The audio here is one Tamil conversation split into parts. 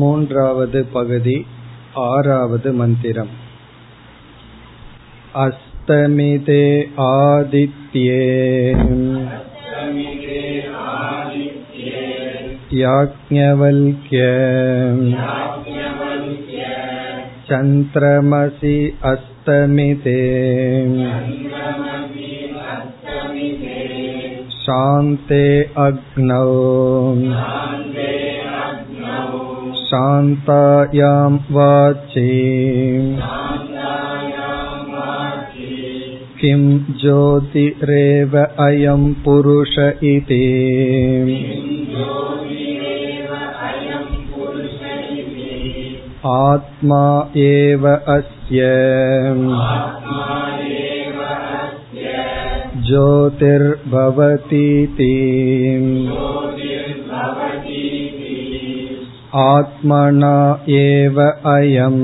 மூன்றாவது பகுதி, ஆறாவது மந்திரம். அஸ்தமிதே ஆதித்யே யாக்ஞவல்க்ய சந்திரமசி அஸ்தமிதே சாந்தே அக்னௌ சாந்தாயாம் வாசி கிம் ஜோதிரேவ அயம் புருஷ இதி. ஆத்மா ஏவ அஸ்ய ஜோதிர் பவதீதி. ஆத்மனா ஏவ அயம்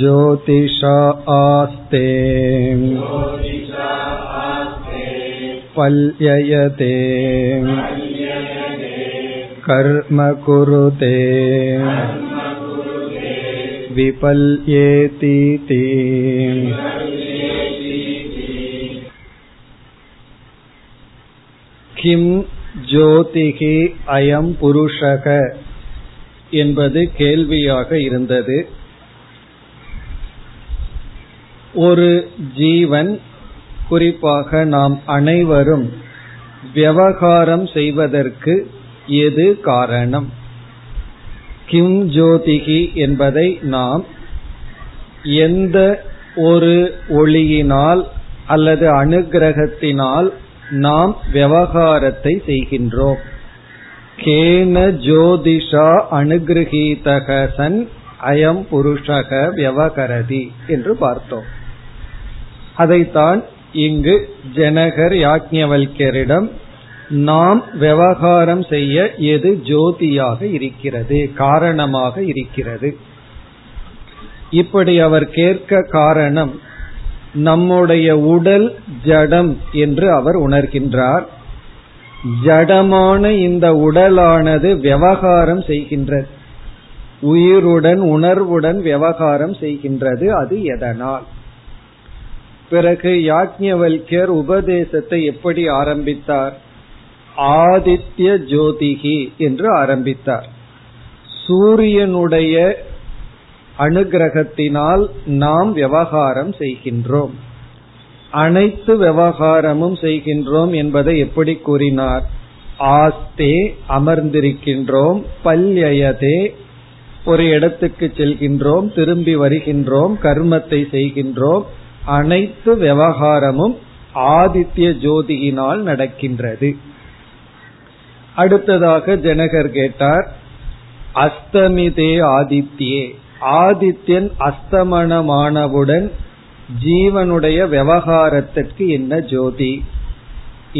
ஜோதிஷா ஆஸ்தே பல்யயதே கர்ம குருதே விபல்யேதி. கிம் ஜோதிகி அயம் புருஷக என்பது கேள்வியாக இருந்தது. ஒரு ஜீவன், குறிப்பாக நாம் அனைவரும் விவகாரம் செய்வதற்கு எது காரணம்? கிம் ஜோதிகி என்பதை நாம் எந்த ஒரு ஒளியினால் அல்லது அனுகிரகத்தினால் நாம் விவகாரத்தை செய்கின்றோம். கேன ஜோதிஷா அனுகிரகீதகசன் அயம் புருஷக விவகரதி என்று பார்த்தோம். அதைத்தான் இங்கு ஜனகர் யாக்ஞவல்யரிடம் நாம் விவகாரம் செய்ய எது ஜோதியாக இருக்கிறது, காரணமாக இருக்கிறது. இப்படி அவர் கேட்க காரணம், நம்முடைய உடல் ஜடம் என்று அவர் உணர்கின்றார். ஜடமான இந்த உடலானது விவகாரம் செய்கின்றது, உயிருடன் உணர்வுடன் விவகாரம் செய்கின்றது. அது எதனால்? பிறகு யாக்ஞவல்யர் உபதேசத்தை எப்படி ஆரம்பித்தார்? ஆதித்ய ஜோதிகி என்று ஆரம்பித்தார். சூரியனுடைய அனுகிரகத்தினால் நாம் விவகாரம் செய்கின்றோம், அனைத்து விவகாரமும் செய்கின்றோம் என்பதை எப்படி கூறினார்? ஆஸ்தே அமர்ந்திருக்கின்றோம், பல்யயதே ஒரு இடத்துக்கு செல்கின்றோம், திரும்பி வருகின்றோம், கர்மத்தை செய்கின்றோம், அனைத்து விவகாரமும் ஆதித்ய ஜோதியினால் நடக்கின்றது. அடுத்ததாக ஜனகர் கேட்டார், அஸ்தமிதே ஆதித்யே, ஆதித்யன் அஸ்தமனமானவுடன் ஜீவனுடைய விவகாரத்திற்கு என்ன ஜோதி?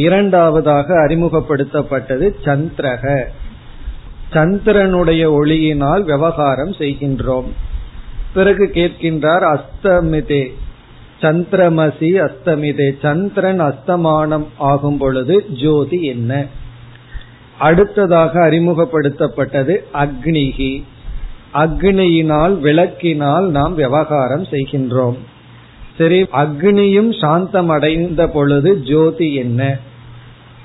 இரண்டாவதாக அறிமுகப்படுத்தப்பட்டது சந்திரக, சந்திரனுடைய ஒளியினால் விவகாரம் செய்கின்றோம். பிறகு கேட்கின்றார், அஸ்தமிதே சந்திரமசி அஸ்தமிதே, சந்திரன் அஸ்தமானம் ஆகும் பொழுது ஜோதி என்ன? அடுத்ததாக அறிமுகப்படுத்தப்பட்டது அக்னிகி, அக்னியினால் விளக்கினால் நாம் விவகாரம் செய்கின்றோம். சரி, அக்னியும் சாந்தம் அடைந்த பொழுது ஜோதி என்ன?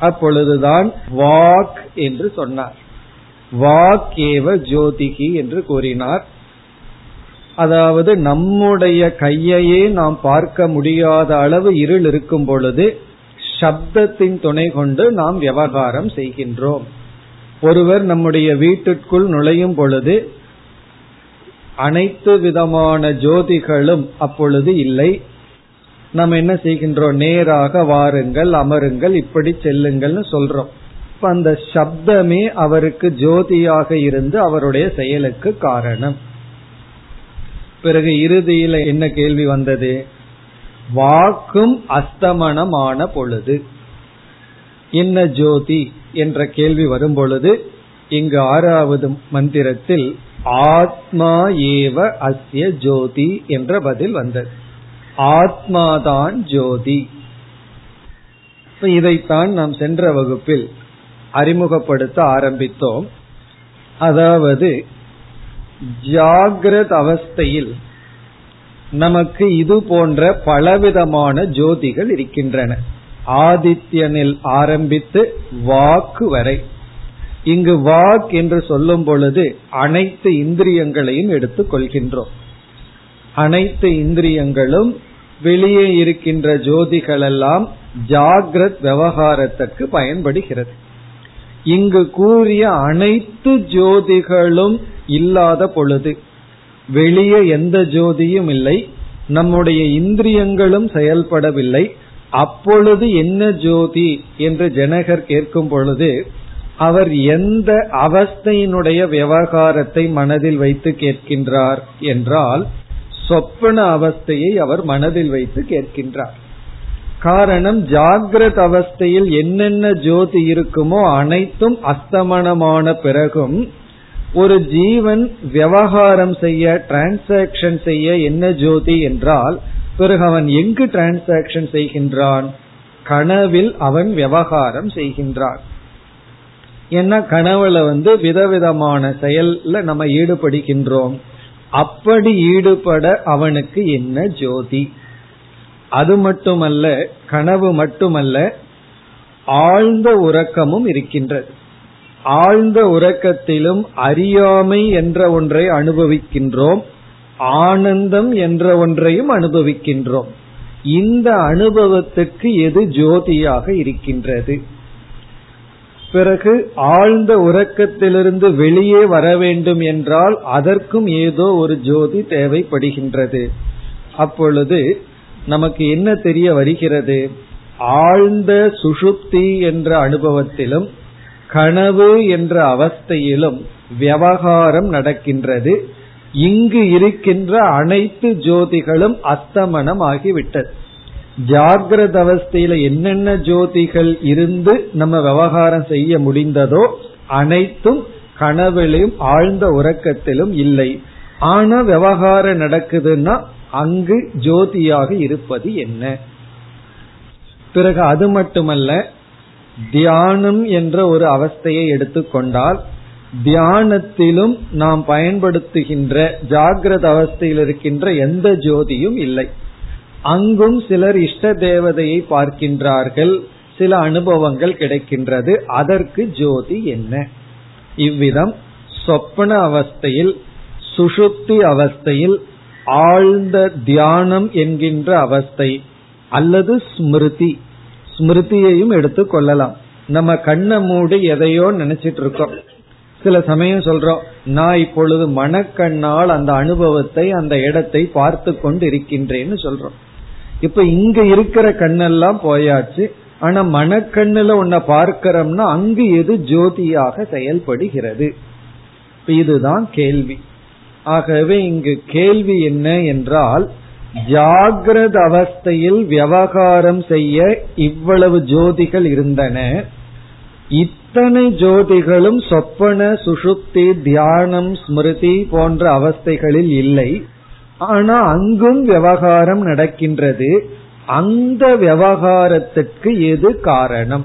அப்பொழுதுதான் வாக் என்று சொன்னார். வாக் ஏவ ஜோதிகி என்று கூறினார். அதாவது நம்முடைய கையையே நாம் பார்க்க முடியாத அளவு இருள் இருக்கும் பொழுது சப்தத்தின் துணை கொண்டு நாம் விவகாரம் செய்கின்றோம். ஒருவர் நம்முடைய வீட்டிற்குள் நுழையும் பொழுது அனைத்து விதமான ஜோதிகளும் அப்பொழுது இல்லை. நாம் என்ன செய்கின்றோம்? நேராக வாருங்கள், அமருங்கள், இப்படி செல்லுங்கள்னு சொல்றோம். இப்ப அந்த சப்தமே அவருக்கு ஜோதியாக இருந்து அவருடைய செயலுக்கு காரணம். பிறகு இறுதியில என்ன கேள்வி வந்தது? வாக்கும் அஸ்தமனமான பொழுது என்ன ஜோதி என்ற கேள்வி வரும் பொழுது இங்கு ஆறாவது மந்திரத்தில் ஆத்மா ஏவ அஸ்ய ஜோதி என்ற பதில் வந்தது. ஆத்மாதான் ஜோதி. இதைத்தான் நாம் சென்ற வகுப்பில் அறிமுகப்படுத்த ஆரம்பித்தோம். அதாவது ஜாகிரத் அவஸ்தையில் நமக்கு இது போன்ற பலவிதமான ஜோதிகள் இருக்கின்றன. ஆதித்யனில் ஆரம்பித்து வாக்கு வரை. இங்கு வாக் என்று சொல்லும் பொழுது அனைத்து இந்திரியங்களையும் எடுத்துக் கொள்கின்றோம். அனைத்து இந்திரியங்களும் வெளியே இருக்கின்ற ஜோதிகளெல்லாம் ஜாகிரத் விவகாரத்திற்கு பயன்படுகிறது. இங்கு கூறிய அனைத்து ஜோதிகளும் இல்லாத பொழுது, வெளியே எந்த ஜோதியும் இல்லை, நம்முடைய இந்திரியங்களும் செயல்படவில்லை, அப்பொழுது என்ன ஜோதி என்று ஜனகர் கேட்கும் பொழுது அவர் எந்த அவஸ்தையினுடைய விவகாரத்தை மனதில் வைத்து கேட்கின்றார் என்றால், சொப்பன அவஸ்தையை அவர் மனதில் வைத்து கேட்கின்றார். காரணம், ஜாகிரத அவஸ்தையில் என்னென்ன ஜோதி இருக்குமோ அனைத்தும் அஸ்தமனமான பிறகும் ஒரு ஜீவன் விவகாரம் செய்ய, டிரான்சாக்சன் செய்ய என்ன ஜோதி என்றால், பிறகு அவன் எங்கு டிரான்சாக்சன் செய்கின்றான்? கனவில் அவன் விவகாரம் செய்கின்றான். ஏன்னா கனவுல விதவிதமான செயல்ல நம்ம ஈடுபடுகின்றோம். அப்படி ஈடுபட அவனுக்கு என்ன ஜோதி? அது மட்டுமல்ல, கனவு மட்டுமல்ல, ஆழ்ந்த உறக்கமும் இருக்கின்றது. ஆழ்ந்த உறக்கத்திலும் அறியாமை என்ற ஒன்றை அனுபவிக்கின்றோம், ஆனந்தம் என்ற ஒன்றையும் அனுபவிக்கின்றோம். இந்த அனுபவத்துக்கு எது ஜோதியாக இருக்கின்றது? பிறகு ஆழ்ந்த உறக்கத்திலிருந்து வெளியே வர வேண்டும் என்றால் அதற்கும் ஏதோ ஒரு ஜோதி தேவைப்படுகின்றது. அப்பொழுது நமக்கு என்ன தெரிய வருகிறது? ஆழ்ந்த சுஷுப்தி என்ற அனுபவத்திலும் கனவு என்ற அவஸ்தையிலும் விவகாரம் நடக்கின்றது. இங்கு இருக்கின்ற அனைத்து ஜோதிகளும் அஸ்தமனம் ஆகிவிட்டது. ஜாகிரத அவஸ்தையில என்னென்ன ஜோதிகள் இருந்து நம்ம விவகாரம் செய்ய முடிந்ததோ அனைத்தும் கனவிலும் ஆழ்ந்த உறக்கத்திலும் இல்லை. ஆனா விவகாரம் நடக்குதுன்னா அங்கு ஜோதியாக இருப்பது என்ன? பிறகு அது மட்டுமல்ல, தியானம் என்ற ஒரு அவஸ்தையை எடுத்துக்கொண்டால் தியானத்திலும் நாம் பயன்படுத்துகின்ற ஜாகிரத அவஸ்தையில் இருக்கின்ற எந்த ஜோதியும் இல்லை. அங்கும் சிலர் இஷ்ட தேவதையை பார்க்கின்றார்கள், சில அனுபவங்கள் கிடைக்கின்றது. அதற்கு ஜோதி என்ன? இவ்விதம் சொப்பன அவஸ்தையில், சுஷுப்தி அவஸ்தையில், ஆழ்ந்த தியானம் என்கின்ற அவஸ்தை அல்லது ஸ்மிருதி, ஸ்மிருதியையும் எடுத்து கொள்ளலாம். நம்ம கண்ணை மூடி எதையோ நினைச்சிட்டு இருக்கோம். சில சமயம் சொல்றோம், நான் இப்பொழுது மனக்கண்ணால் அந்த அனுபவத்தை, அந்த இடத்தை பார்த்து கொண்டு இருக்கின்றேன்னு சொல்றோம். இப்ப இங்க இருக்கிற கண்ணெல்லாம் போயாச்சு, ஆனா மனக்கண்ணுல ஒன்ன பார்க்கிறோம்னா அங்கு எது ஜோதியாக செயல்படுகிறது? இதுதான் கேள்வி. ஆகவே இங்கு கேள்வி என்ன என்றால், ஜாகிரத அவஸ்தையில் விவகாரம் செய்ய இவ்வளவு ஜோதிகள் இருந்தன, இத்தனை ஜோதிகளும் சொப்பன, சுஷுப்தி, தியானம், ஸ்மிருதி போன்ற அவஸ்தைகளில் இல்லை. ஆனா அங்கும் விவகாரம் நடக்கின்றது. அந்த விவகாரத்திற்கு எது காரணம்?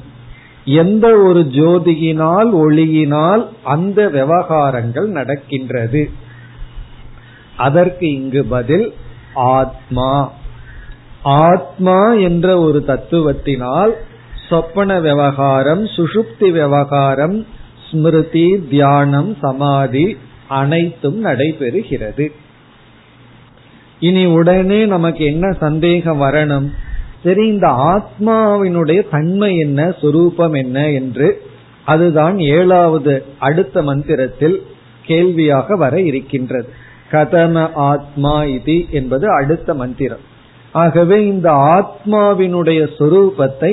எந்த ஒரு ஜோதியினால், ஒளியினால் அந்த விவகாரங்கள் நடக்கின்றது? அதற்கு இங்கு பதில் ஆத்மா. ஆத்மா என்ற ஒரு தத்துவத்தினால் சொப்பன விவகாரம், சுஷுப்தி விவகாரம், ஸ்மிருதி, தியானம், சமாதி அனைத்தும் நடைபெறுகிறது. இனி உடனே நமக்கு என்ன சந்தேகம் வரணும்? சரி, இந்த ஆத்மாவினுடைய தன்மை என்ன, சொரூபம் என்ன என்று. அதுதான் ஏழாவது அடுத்த மந்திரத்தில் கேள்வியாக வர இருக்கின்றது. கதம ஆத்மா இதி என்பது அடுத்த மந்திரம். ஆகவே இந்த ஆத்மாவினுடைய சொரூபத்தை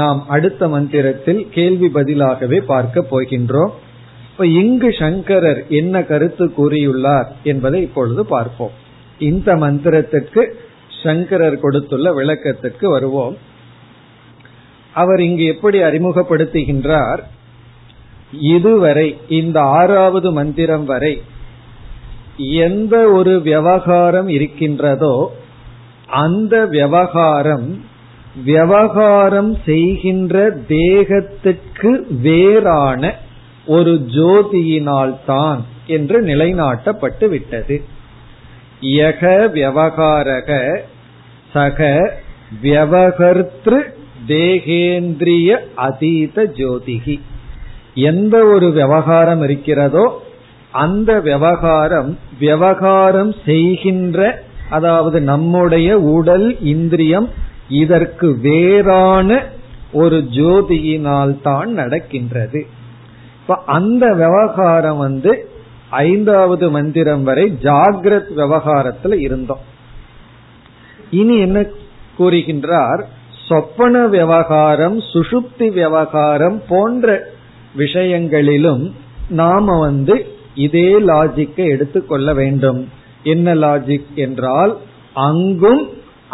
நாம் அடுத்த மந்திரத்தில் கேள்வி பதிலாகவே பார்க்க போகின்றோம். இப்ப இங்கு சங்கரர் என்ன கருத்து கூறியுள்ளார் என்பதை இப்பொழுது பார்ப்போம். இந்த மந்திரத்திற்கு சங்கரர் கொடுத்துள்ள விளக்கத்திற்கு வருவோம். அவர் இங்கு எப்படி அறிமுகப்படுத்துகின்றார்? இதுவரை இந்த ஆறாவது மந்திரம் வரை எந்த ஒரு விவகாரம் இருக்கின்றதோ அந்த விவகாரம் விவகாரம் செய்கின்ற தேகத்திற்கு வேறான ஒரு ஜோதியினால் தான் என்று நிலைநாட்டப்பட்டு விட்டது. யக விவகாரக சக விவகர்த்ரு தேகேந்திரிய அதீத ஜோதிகி. எந்த ஒரு விவகாரம் இருக்கிறதோ அந்த விவகாரம் விவகாரம் செய்கின்ற, அதாவது நம்முடைய உடல் இந்திரியம், இதற்கு வேறான ஒரு ஜோதியினால் தான் நடக்கின்றது. இப்ப அந்த விவகாரம் ஐந்தாவது மந்திரம் வரை ஜாகிரத் விவகாரத்துல இருந்தோம். இனி என்ன கூறுகின்றார்? சொப்பன விவகாரம், சுஷுப்தி விவகாரம் போன்ற விஷயங்களிலும் நாம இதே லாஜிக்கை எடுத்துக்கொள்ள வேண்டும். என்ன லாஜிக் என்றால், அங்கும்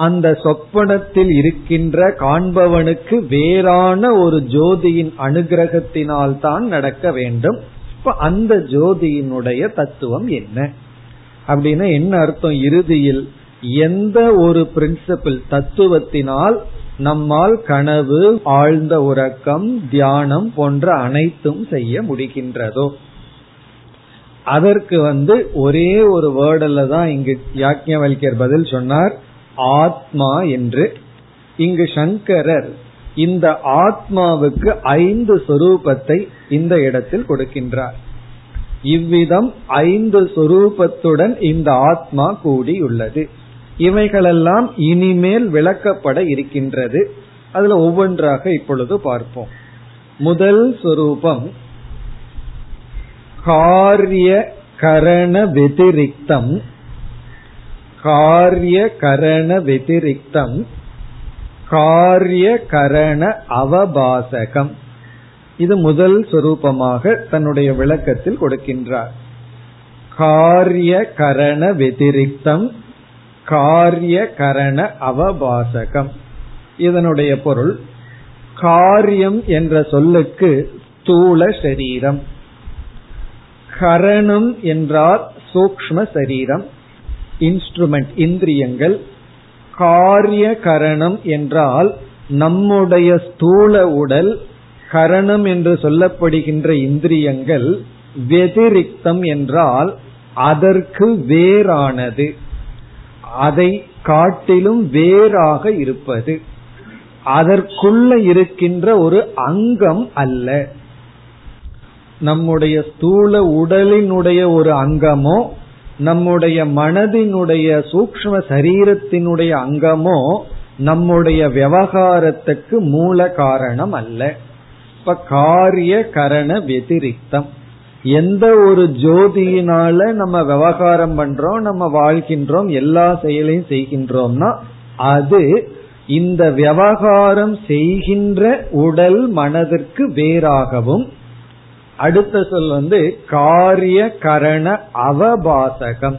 அந்த சொப்பனத்தில் இருக்கின்ற காண்பவனுக்கு வேறான ஒரு ஜோதியின் அனுகிரகத்தினால் தான் நடக்க வேண்டும். இப்ப அந்த ஜோதியினுடைய தத்துவம் என்ன அப்படின்னா என்ன அர்த்தம்? இறுதியில் எந்த ஒரு பிரின்சிபிள் தத்துவத்தினால் நம்மால் கனவு, ஆழ்ந்த உறக்கம், தியானம் போன்ற அனைத்தும் செய்ய முடிகின்றதோ அதற்கு ஒரே ஒரு வேர்டில் தான் இங்கு யாக்ஞவல்யர் பதில் சொன்னார், ஆத்மா என்று. இங்கு சங்கரர் இந்த ஆத்மாவுக்கு 5 சொரூபத்தை இந்த இடத்தில் கொடுக்கின்றார். இவ்விதம் 5 சொரூபத்துடன் இந்த ஆத்மா கூடியுள்ளது. இவைகளெல்லாம் இனிமேல் விளக்கப்பட இருக்கின்றது. அதுல ஒவ்வொன்றாக இப்பொழுது பார்ப்போம். முதல் சொரூபம் காரிய கரண வெதிரிக்தம். காரிய கரண வெதிரிக்தம் காரிய கரண அவபாசகம். இது முதல் சொரூபமாக தன்னுடைய விளக்கத்தில் கொடுக்கின்றார். காரிய கரண வெதிரிக்தம் காரிய கரண அவபாசகம். இதனுடைய பொருள், காரியம் என்ற சொல்லுக்கு ஸ்தூல சரீரம், கரணம் என்றால் சூக்ஷ்ம சரீரம், இன்ஸ்ட்ருமெண்ட், இந்திரியங்கள். காரிய கரணம் என்றால் நம்முடைய ஸ்தூல உடல், கரணம் என்று சொல்லப்படுகின்ற இந்திரியங்கள். வெதிரிக்தம் என்றால் அதற்கு வேறானது, அதை காட்டிலும் வேறாக இருப்பது, அதற்குள்ள இருக்கின்ற ஒரு அங்கம் அல்ல. நம்முடைய ஸ்தூல உடலினுடைய ஒரு அங்கமோ, நம்முடைய மனதினுடைய சூக்ஷ்ம சரீரத்தினுடைய அங்கமோ நம்முடைய விவகாரத்துக்கு மூல காரணம் அல்ல. இப்ப காரிய கரண வெதிரிக்தம், எந்த ஒரு ஜோதியினால நம்ம விவகாரம் பண்றோம், நம்ம வாழ்கின்றோம், எல்லா செயலையும் செய்கின்றோம்னா அது இந்த விவகாரம் செய்கின்ற உடல் மனதிற்கு வேறாகவும். அடுத்த சொல் காரிய கரண அவபாசகம்.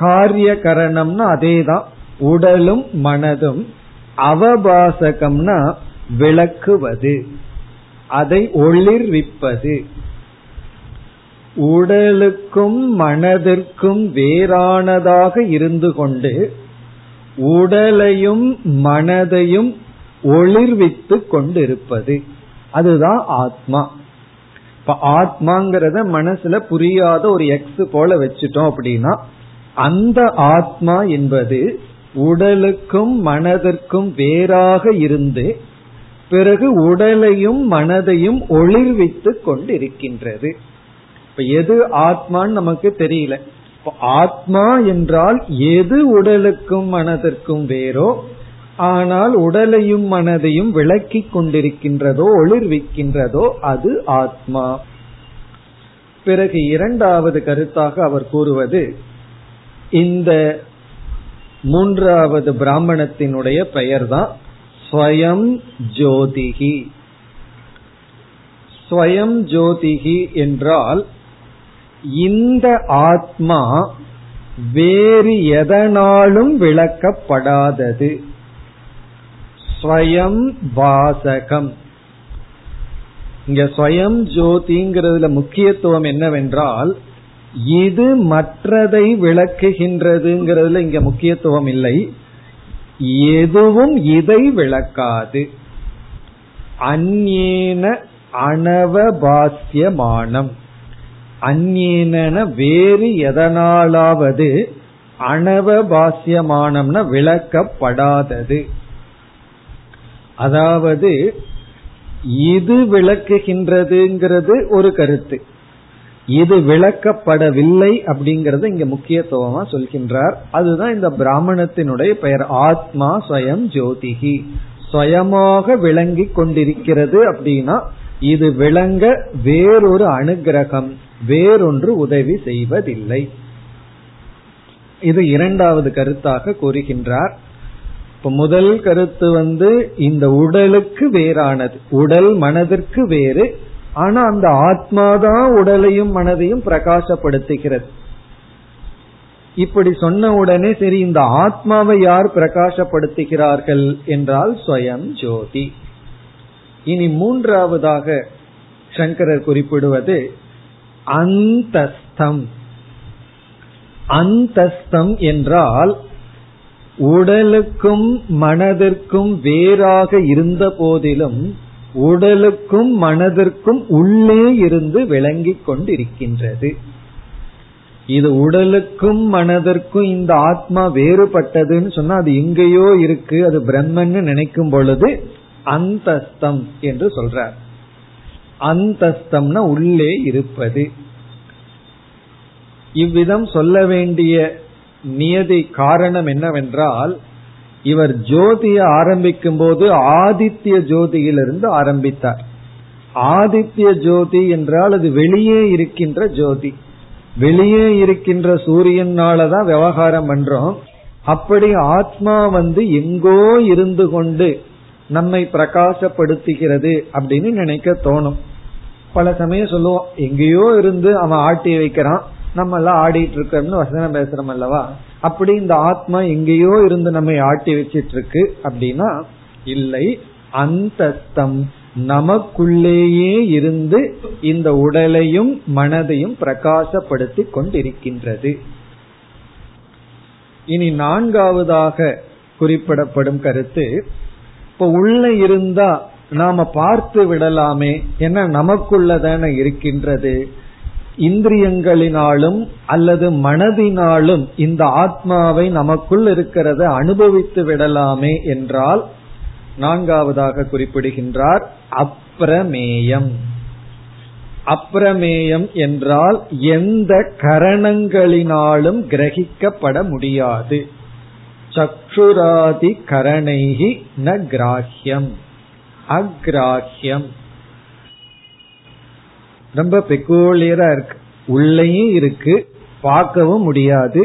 காரிய கரணம்னா அதேதான், உடலும் மனதும். அவபாசகம்னா விளக்குவது, அதை ஒளிர்விப்பது. உடலுக்கும் மனதிற்கும் வேறானதாக இருந்து கொண்டு உடலையும் மனதையும் ஒளிர்வித்து கொண்டிருப்பது, அதுதான் ஆத்மா. இப்ப ஆத்மாங்கிறத மனசுல புரியாத ஒரு எக்ஸ் போல வச்சுட்டோம் அப்படின்னா, அந்த ஆத்மா என்பது உடலுக்கும் மனதிற்கும் வேறாக இருந்து பிறகு உடலையும் மனதையும் ஒளிர்வித்து கொண்டிருக்கின்றது. இப்ப எது ஆத்மான்னு நமக்கு தெரியல. இப்ப ஆத்மா என்றால் எது உடலுக்கும் மனதிற்கும் வேறோ, ஆனால் உடலையும் மனதையும் விளக்கி கொண்டிருக்கின்றதோ, ஒளிர்விக்கின்றதோ, அது ஆத்மா. பிறகு இரண்டாவது கருத்தாக அவர் கூறுவது, இந்த மூன்றாவது பிராமணத்தினுடைய பெயர்தான் ஸ்வயம் ஜோதிகி. ஸ்வயம் ஜோதிகி என்றால் இந்த ஆத்மா வேறு எதனாலும் விளக்கப்படாதது. ஸ்வயம் வாசகம். இங்க ஸ்வயம் ஜோதிங்கிறதுல முக்கியத்துவம் என்னவென்றால், இது மற்றதை விளக்குகின்றதுங்கிறதுல இங்க முக்கியத்துவம் இல்லை. எதுவும் இதை விளக்காது. அந்நேன அனவபாஸ்யமானம், அந்நேன வேறு எதனாலாவது, அனவபாஸ்யமானம்னா விளக்கப்படாதது. அதாவது இது விளக்குகின்றதுங்கிறது ஒரு கருத்து, இது விளக்கப்படவில்லை அப்படிங்கறது இங்க முக்கியத்துவமா சொல்கின்றார். அதுதான் இந்த பிராமணத்தினுடைய பெயர், ஆத்மா ஸ்வயம் ஜோதிகி, ஸ்வயமாக விளங்கி கொண்டிருக்கிறது. அப்படின்னா இது விளங்க வேறொரு அனுகிரகம், வேறொன்று உதவி செய்வதில்லை. இது இரண்டாவது கருத்தாக கூறுகின்றார். இப்ப முதல் கருத்து இந்த உடலுக்கு வேறானது, உடல் மனதிற்கு வேறு. ஆனா அந்த ஆத்மாதான் உடலையும் மனதையும் பிரகாசப்படுத்துகிறது. இப்படி சொன்ன உடனே சரி, இந்த ஆத்மாவை யார் பிரகாசப்படுத்துகிறார்கள் என்றால் ஸ்வயம் ஜோதி. இனி மூன்றாவதாக சங்கரர் குறிப்பிடுவது அந்தஸ்தம். அந்தஸ்தம் என்றால் உடலுக்கும் மனதிற்கும் வேறாக இருந்த போதிலும் உடலுக்கும் மனதிற்கும் உள்ளே இருந்து விளங்கிக் கொண்டிருக்கின்றது. இது உடலுக்கும் மனதிற்கும் இந்த ஆத்மா வேறுபட்டதுன்னு சொன்னா அது எங்கேயோ இருக்கு, அது பிரம்மன்னு நினைக்கும் பொழுது அந்தஸ்தம் என்று சொல்றார். அந்தஸ்தம்னா உள்ளே இருப்பது. இவ்விதம் சொல்ல வேண்டிய நியதி காரணம் என்னவென்றால், இவர் ஜோதியை ஆரம்பிக்கும் போது ஆதித்ய ஜோதியிலிருந்து ஆரம்பித்தார். ஆதித்ய ஜோதி என்றால் அது வெளியே இருக்கின்ற ஜோதி, வெளியே இருக்கின்ற சூரியனாலதான் விவகாரம் பண்றோம். அப்படி ஆத்மா எங்கோ இருந்து கொண்டு நம்மை பிரகாசப்படுத்துகிறது அப்படின்னு நினைக்க தோணும். பல சமயம் சொல்லுவோம், எங்கேயோ இருந்து அவன் ஆட்டி வைக்கிறான், நம்ம எல்லாம் ஆடிட்டு இருக்கோம்னு வசனம் பேசுறோம் அல்லவா. அப்படி இந்த ஆத்மா எங்கேயோ இருந்து நம்மை ஆட்டி வச்சிட்டு இருக்கு அப்படின்னா இல்லை, அந்தஸ்தம் நமக்குள்ளேயே இருந்து இந்த உடலையும் மனதையும் பிரகாசப்படுத்தி கொண்டிருக்கின்றது. இனி நான்காவதாக குறிப்பிடப்படும் கருத்து, இப்ப உள்ள இருந்தா நாம பார்த்து விடலாமே, ஏன்னா நமக்குள்ளதான இருக்கின்றது. இந்திரியங்களினாலும் அல்லது மனதினாலும் இந்த ஆத்மாவை நமக்குள் இருக்கிறத அனுபவித்து விடலாமே என்றால் நான்காவதாக குறிப்பிடுகின்றார் அப்பிரமேயம். அப்பிரமேயம் என்றால் எந்த கரணங்களினாலும் கிரகிக்கப்பட முடியாது. சக்ஷுராதி கரணைஹி ந கிராஹ்யம் அக்ராஹ்யம். ரொம்ப பெக்கூலியரா இருக்கு, உள்ளேயும் இருக்கு, பார்க்கவும் முடியாது,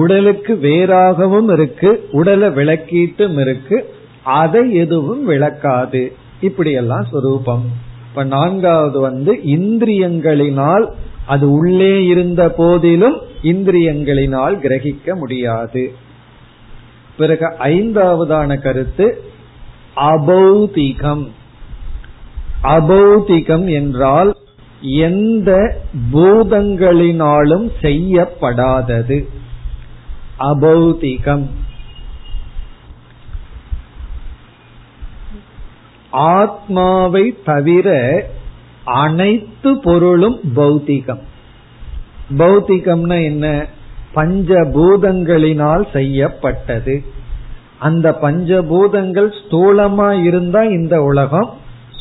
உடலுக்கு வேறாகவும் இருக்கு, உடலை விளக்கிட்டும் இருக்கு, அதை எதுவும் விளக்காது. இப்படியெல்லாம் சொரூபம். இப்ப நான்காவது இந்திரியங்களினால் அது உள்ளே இருந்த போதிலும் இந்திரியங்களினால் கிரகிக்க முடியாது. பிறகு ஐந்தாவதான கருத்து அபௌதிகம். அபௌதிகம் என்றால் எந்த பூதங்களினாலும் செய்யப்படாதது. அபௌதிகம் ஆத்மாவை தவிர அனைத்து பொருளும் பௌத்திகம். பௌத்திகம்னா என்ன? பஞ்சபூதங்களினால் செய்யப்பட்டது. அந்த பஞ்சபூதங்கள் ஸ்தூலமா இருந்தா இந்த உலகம்,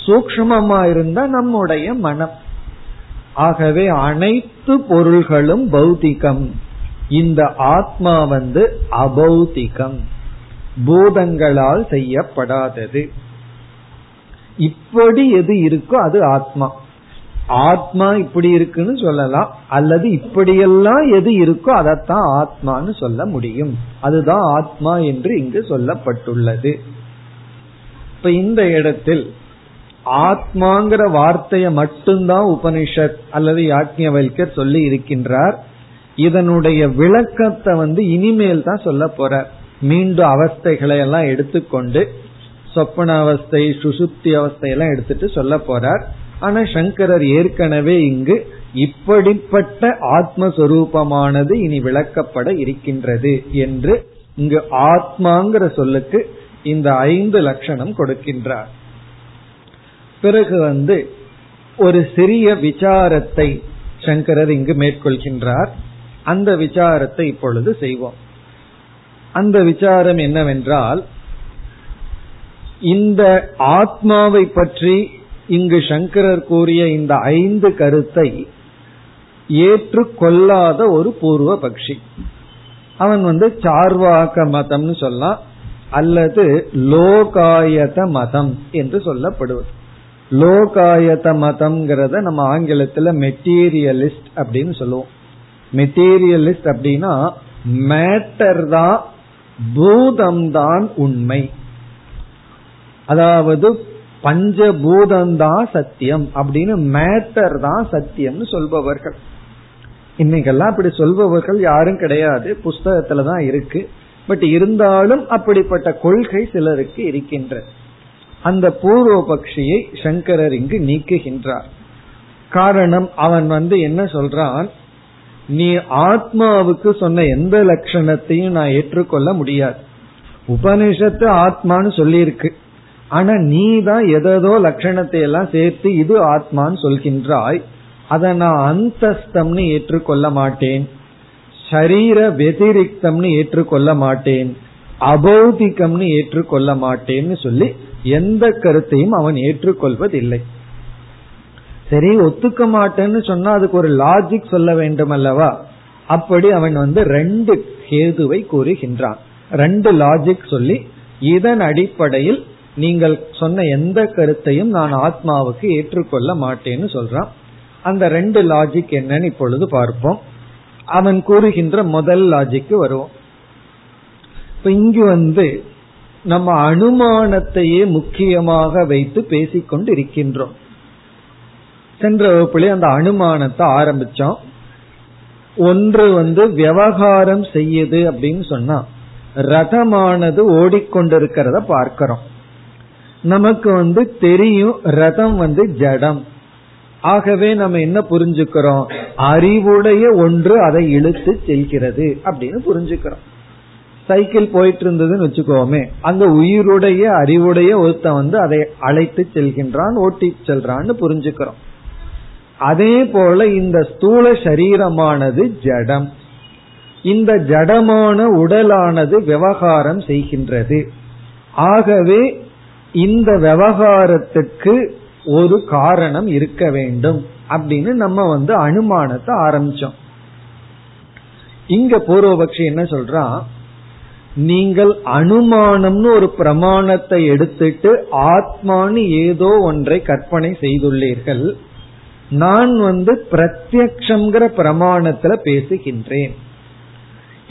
சூக்ஷ்மமா இருந்தா நம்முடைய மனம். ஆகவே அனைத்து பொருள்களும் பௌத்திகம். இந்த ஆத்மா அபௌத்திகம், பூதங்களால் செய்யப்படாதது. இப்படி எது இருக்கோ அது ஆத்மா. ஆத்மா இப்படி இருக்குன்னு சொல்லலாம், அல்லது இப்படியெல்லாம் எது இருக்கோ அதத்தான் ஆத்மான்னு சொல்ல முடியும். அதுதான் ஆத்மா என்று இங்கு சொல்லப்பட்டுள்ளது. இப்ப இந்த இடத்தில் ஆத்மாங்கிற வார்த்தையை மட்டும்தான் உபனிஷத் அல்லது யாக்ஞவல்யர் சொல்லி இருக்கின்றார். இதனுடைய விளக்கத்தை இனிமேல் தான் சொல்ல போறார். மீண்டும் அவஸ்தைகளை எல்லாம் எடுத்துக்கொண்டு சொப்பன அவஸ்தை, சுசுப்தி அவஸ்தையெல்லாம் எடுத்துட்டு சொல்ல போறார். ஆனா சங்கரர் ஏற்கனவே இங்கு இப்படிப்பட்ட ஆத்மஸ்வரூபமானது இனி விளக்கப்பட இருக்கின்றது என்று இங்கு ஆத்மாங்கிற சொல்லுக்கு இந்த 5 லட்சணம் கொடுக்கின்றார். பிறகு ஒரு சிறிய விசாரத்தை சங்கரர் இங்கு மேற்கொள்கின்றார். அந்த விசாரத்தை இப்பொழுது செய்வோம். அந்த விசாரம் என்னவென்றால், இந்த ஆத்மாவை பற்றி இங்கு சங்கரர் கூறிய இந்த 5 கருத்தை ஏற்றுக்கொள்ளாத ஒரு பூர்வ பக்ஷி, அவன் சார்வாக மதம்னு சொல்லலாம், அல்லது லோகாயத மதம் என்று சொல்லப்படுவது. லோகாயத மதம்ங்கிறத நம்ம ஆங்கிலத்துல மெட்டீரியலிஸ்ட் அப்படின்னு சொல்லுவோம். மெட்டீரியலிஸ்ட் அப்படின்னா மேட்டர் தான், பூதம்தான் உண்மை, அதாவது பஞ்சபூதம்தான் சத்தியம் அப்படின்னு மேட்டர் தான் சத்தியம்னு சொல்பவர்கள். இன்னைக்கெல்லாம் அப்படி சொல்பவர்கள் யாரும் கிடையாது, புஸ்தகத்துலதான் இருக்கு. பட் இருந்தாலும் அப்படிப்பட்ட கொள்கை சிலருக்கு இருக்கின்ற அந்த பூர்வ பக்ஷியை சங்கரர் இங்கு நீக்குகின்றார். காரணம், அவன் என்ன சொல்றான், நீ ஆத்மாவுக்கு சொன்ன எந்த லட்சணத்தையும் நான் ஏற்றுக்கொள்ள முடியாது. உபனிஷத்து ஆத்மான்னு சொல்லியிருக்கு, ஆனா நீ தான் எதோ லட்சணத்தை எல்லாம் சேர்த்து இது ஆத்மான்னு சொல்கின்றாய். அதை நான் அந்தஸ்தம்னு ஏற்றுக்கொள்ள மாட்டேன், சரீர வெதிரிக்தம்னு ஏற்றுக்கொள்ள மாட்டேன், அபௌதிகம்னு ஏற்றுக்கொள்ள மாட்டேன்னு சொல்லி எந்த கருத்தையும் அவன் ஏற்றுக்கொள்வதில்லை. சரி, ஒத்துக்க மாட்டேன்னு சொன்னா அதுக்கு ஒரு லாஜிக் சொல்ல வேண்டும் அல்லவா? அப்படி அவன் 2 கேதுவை கூறுகின்றான். 2 லாஜிக் சொல்லி இதன் அடிப்படையில் நீங்கள் சொன்ன எந்த கருத்தையும் நான் ஆத்மாவுக்கு ஏற்றுக்கொள்ள மாட்டேன்னு சொல்றான். அந்த 2 லாஜிக் என்னன்னு இப்பொழுது பார்ப்போம். அவன் கூறுகின்ற முதல் லாஜிக்கு வருவோம். இப்ப இங்கு நம்ம அனுமானத்தையே முக்கியமாக வைத்து பேசிக்கொண்டு இருக்கின்றோம். சென்ற வகுப்புல அந்த அனுமானத்தை ஆரம்பிச்சோம். ஒன்று விவகாரம் செய்யுது அப்படின்னு சொன்னா ரதமானது ஓடிக்கொண்டிருக்கிறத பார்க்கிறோம். நமக்கு தெரியும் ரதம் ஜடம். ஆகவே நம்ம என்ன புரிஞ்சுக்கிறோம், அறிவுடைய ஒன்று அதை இழுத்து செல்கிறது அப்படின்னு புரிஞ்சுக்கிறோம். சைக்கிள் போயிட்டு இருந்ததுன்னு வச்சுக்கோமே, அந்த உயிருடைய அறிவுடைய ஒருத்த அதை அழைத்து செல்கின்றான், ஓட்டி செல்றான்னு புரிஞ்சுக்கிறோம். அதே போல இந்த ஸ்தூல சரீரமானது ஜடம், இந்த ஜடமான உடலானது விவகாரம் செய்கின்றது. ஆகவே இந்த விவகாரத்துக்கு ஒரு காரணம் இருக்க வேண்டும் அப்படின்னு நம்ம அனுமானத்தை ஆரம்பிச்சோம். இங்க பூர்வபக்ஷி என்ன சொல்றான், நீங்கள் அனுமானம்னு ஒரு பிரமாணத்தை எடுத்துட்டு ஆத்மானு ஏதோ ஒன்றை கற்பனை செய்துள்ளீர்கள். நான் பிரத்யக்ஷம்ங்கிற பிரமாணத்துல பேசுகின்றேன்.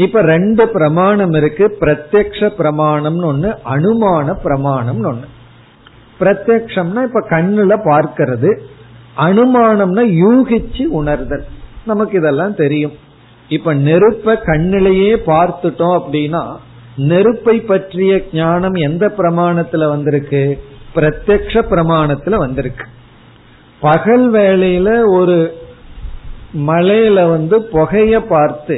இப்ப 2 பிரமாணம் இருக்கு, பிரத்யக்ஷ பிரமாணம்னு ஒண்ணு, அனுமான பிரமாணம்னு ஒண்ணு. பிரத்யக்ஷம்னா இப்ப கண்ணுல பார்க்கிறது, அனுமானம்னா யூகிச்சு உணர்தல். நமக்கு இதெல்லாம் தெரியும். இப்ப நெருப்பை கண்ணிலேயே பார்த்துட்டோம் அப்படின்னா நெருப்பை பற்றிய ஞானம் எந்த பிரமாணத்துல வந்திருக்கு, பிரத்யக்ஷ பிரமாணத்துல வந்திருக்கு. பகல் வேளையில ஒரு மலையில புகைய பார்த்து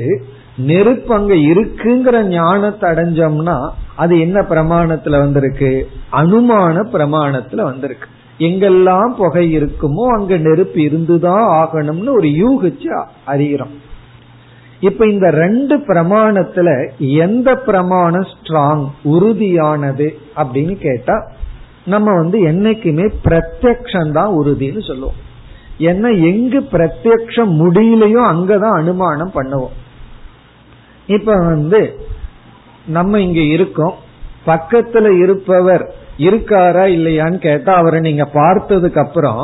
நெருப்பு அங்க இருக்குங்கிற ஞானத்தை அடைஞ்சோம்னா அது என்ன பிரமாணத்துல வந்திருக்கு, அனுமான பிரமாணத்துல வந்திருக்கு. எங்கெல்லாம் புகை இருக்குமோ அங்க நெருப்பு இருந்துதான் ஆகணும்னு ஒரு யூகிச்சு அறிகிறோம். இப்ப இந்த 2 பிரமாணத்துல எந்த பிரமாணம் ஸ்ட்ராங், உறுதியானது அப்படின்னு கேட்டா நம்ம என்னைக்குமே பிரத்யக்ஷம் தான் உறுதின்னு சொல்லுவோம். ஏன்னா எங்கு பிரத்யக்ஷம் முடியலையோ அங்கதான் அனுமானம் பண்ணுவோம். இப்ப நம்ம இங்க இருக்கோம், பக்கத்துல இருப்பவர் இருக்காரா இல்லையான்னு கேட்டா அவரை நீங்க பார்த்ததுக்கு அப்புறம்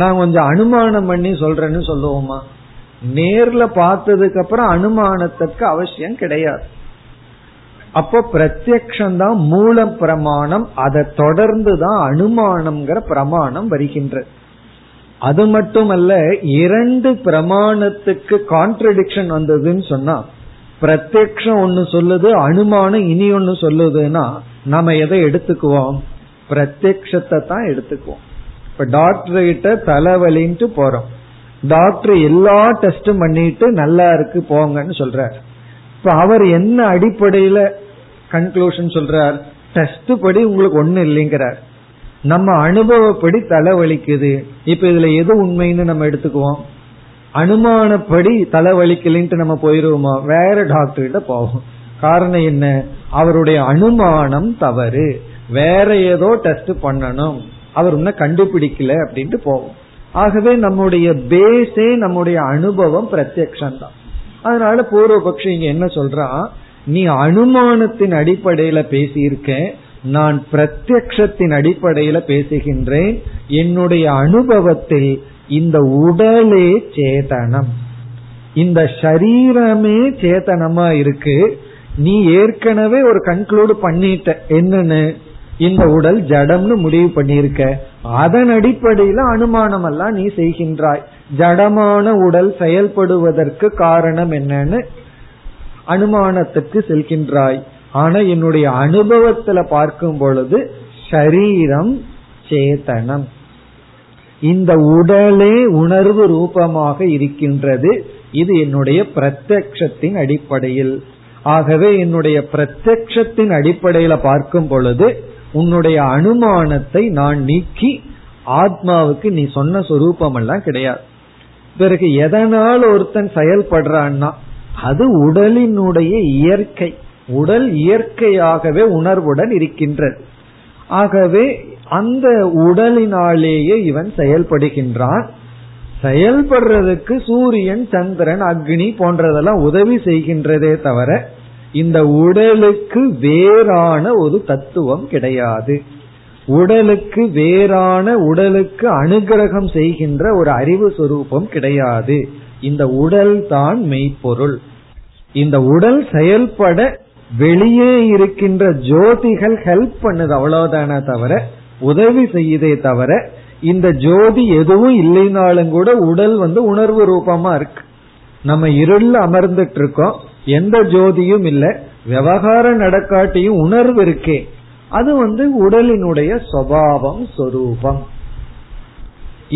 நான் கொஞ்சம் அனுமானம் பண்ணி சொல்றேன்னு சொல்லுவோமா? நேர்ல பார்த்ததுக்கு அப்புறம் அனுமானத்துக்கு அவசியம் கிடையாது. அப்போ பிரத்யக்ஷம்தான் மூல பிரமாணம், அதை தொடர்ந்துதான் அனுமானம்ங்கிற பிரமாணம் வருகின்றது. அது மட்டுமல்ல, 2 பிரமாணத்துக்கு கான்ட்ரடிக்ஷன் வந்ததுன்னு சொன்னா, பிரத்யக்ஷம் ஒண்ணு சொல்லுது, அனுமானம் இனி ஒண்ணு சொல்லுதுன்னா நம்ம எதை எடுத்துக்குவோம், பிரத்யக்ஷத்தை தான் எடுத்துக்குவோம். இப்ப டாக்டர் கிட்ட தலைவலின்ட்டு போறோம், டாக்டர் எல்லா டெஸ்டும் பண்ணிட்டு நல்லா இருக்கு போங்கன்னு சொல்றாரு. இப்ப அவர் என்ன அடிப்படையில கன்க்ளூஷன் சொல்றார், டெஸ்ட் படி உங்களுக்கு ஒண்ணு இல்லைங்கிறார். நம்ம அனுபவப்படி தலைவலிக்குது. இப்ப இதுல எது உண்மைன்னு நம்ம எடுத்துக்குவோம்? அனுமானப்படி தலைவலிக்கலன்ட்டு நம்ம போயிருவோமா? வேற டாக்டர் கிட்ட போவோம். காரணம் என்ன? அவருடைய அனுமானம் தவறு, வேற ஏதோ டெஸ்ட் பண்ணணும், அவர் உன்ன கண்டுபிடிக்கல அப்படின்ட்டு போவோம். ஆகவே நம்முடைய பேஸே நம்முடைய அனுபவம் பிரத்யக்ஷம் தான். அதனால பூர்வபக்ஷி இங்க என்ன சொல்றான், நீ அனுமானத்தின் அடிப்படையில பேசியிருக்க, நான் பிரத்யக்ஷத்தின் அடிப்படையில பேசுகின்றேன். என்னுடைய அனுபவத்தில் இந்த உடலே சேதனம், இந்த சரீரமே சேதனமா இருக்கு. நீ ஏற்கனவே ஒரு கன்க்ளூடு பண்ணிட்ட, என்னன்னு இந்த உடல் ஜடம்னு முடிவு பண்ணியிருக்க. அதன் அடிப்படையில அனுமானம் எல்லாம் நீ செய்கின்றாய். ஜடமான உடல் செயல்படுவதற்கு காரணம் என்னன்னு அனுமானத்துக்கு செல்கின்றாய். ஆனா என்னுடைய அனுபவத்துல பார்க்கும் பொழுது சரீரம் சேதனம், இந்த உடலே உணர்வு ரூபமாக இருக்கின்றது. இது என்னுடைய பிரத்யக்ஷத்தின் அடிப்படையில். ஆகவே என்னுடைய பிரத்யக்ஷத்தின் அடிப்படையில பார்க்கும் பொழுது உன்னுடைய அனுமானத்தை நான் நீக்கி ஆத்மாவுக்கு நீ சொன்ன சொரூபம் எல்லாம் கிடையாது. பிறகு எதனால் ஒருத்தன் செயல்படுறான்னா, அது உடலினுடைய இயற்கை. உடல் இயற்கையாகவே உணர்வுடன் இருக்கின்றது. ஆகவே அந்த உடலினாலேயே இவன் செயல்படுகின்றான். செயல்படுறதுக்கு சூரியன், சந்திரன், அக்னி போன்றதெல்லாம் உதவி செய்கின்றதே தவிர இந்த உடலுக்கு வேறான ஒரு தத்துவம் கிடையாது. உடலுக்கு வேறான, உடலுக்கு அனுகிரகம் செய்கின்ற ஒரு அறிவு சொரூபம் கிடையாது. இந்த உடல் தான் மெய்ப்பொருள். இந்த உடல் செயல்பட வெளியே இருக்கின்ற ஜோதிகள் ஹெல்ப் பண்ணுது, அவ்வளவுதான தவிர உதவி செய்யுதே தவிர இந்த ஜோதி எதுவும் இல்லைனாலும் கூட உடல் உணர்வு ரூபமா இருக்கு. நம்ம இருள அமர்ந்துட்டு இருக்கோம், எந்த ஜோதியும் இல்ல, விவகாரம் நடக்காட்டியும் உணர்வு இருக்கே, அது உடலினுடைய சுபாவம், சொரூபம்.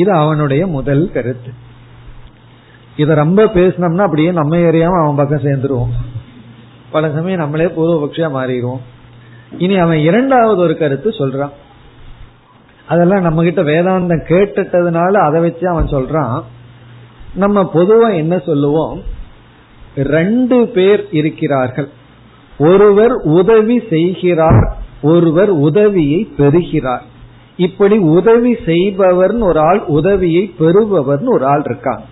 இது அவனுடைய முதல் கருத்து. இத ரொம்ப பேசினோம்னா அப்படியே நம்ம ஏரியாம அவன் பக்கம் சேர்ந்துருவோம். பல சமயம் நம்மளே பூர்வபக்ஷியா மாறிடுவோம். இனி அவன் இரண்டாவது ஒரு கருத்து சொல்றான். அதெல்லாம் நம்ம கிட்ட வேதாந்தம் கேட்டுட்டதுனால அதை வச்சு அவன் சொல்றான். நம்ம பொதுவா என்ன சொல்லுவோம், ரெண்டு பேர் இருக்கிறார்கள், ஒருவர் உதவி செய்கிறார், ஒருவர் உதவியை பெறுகிறார். இப்படி உதவி செய்பவர்னு ஒரு ஆள், உதவியை பெறுபவர்னு ஒரு ஆள் இருக்காங்க.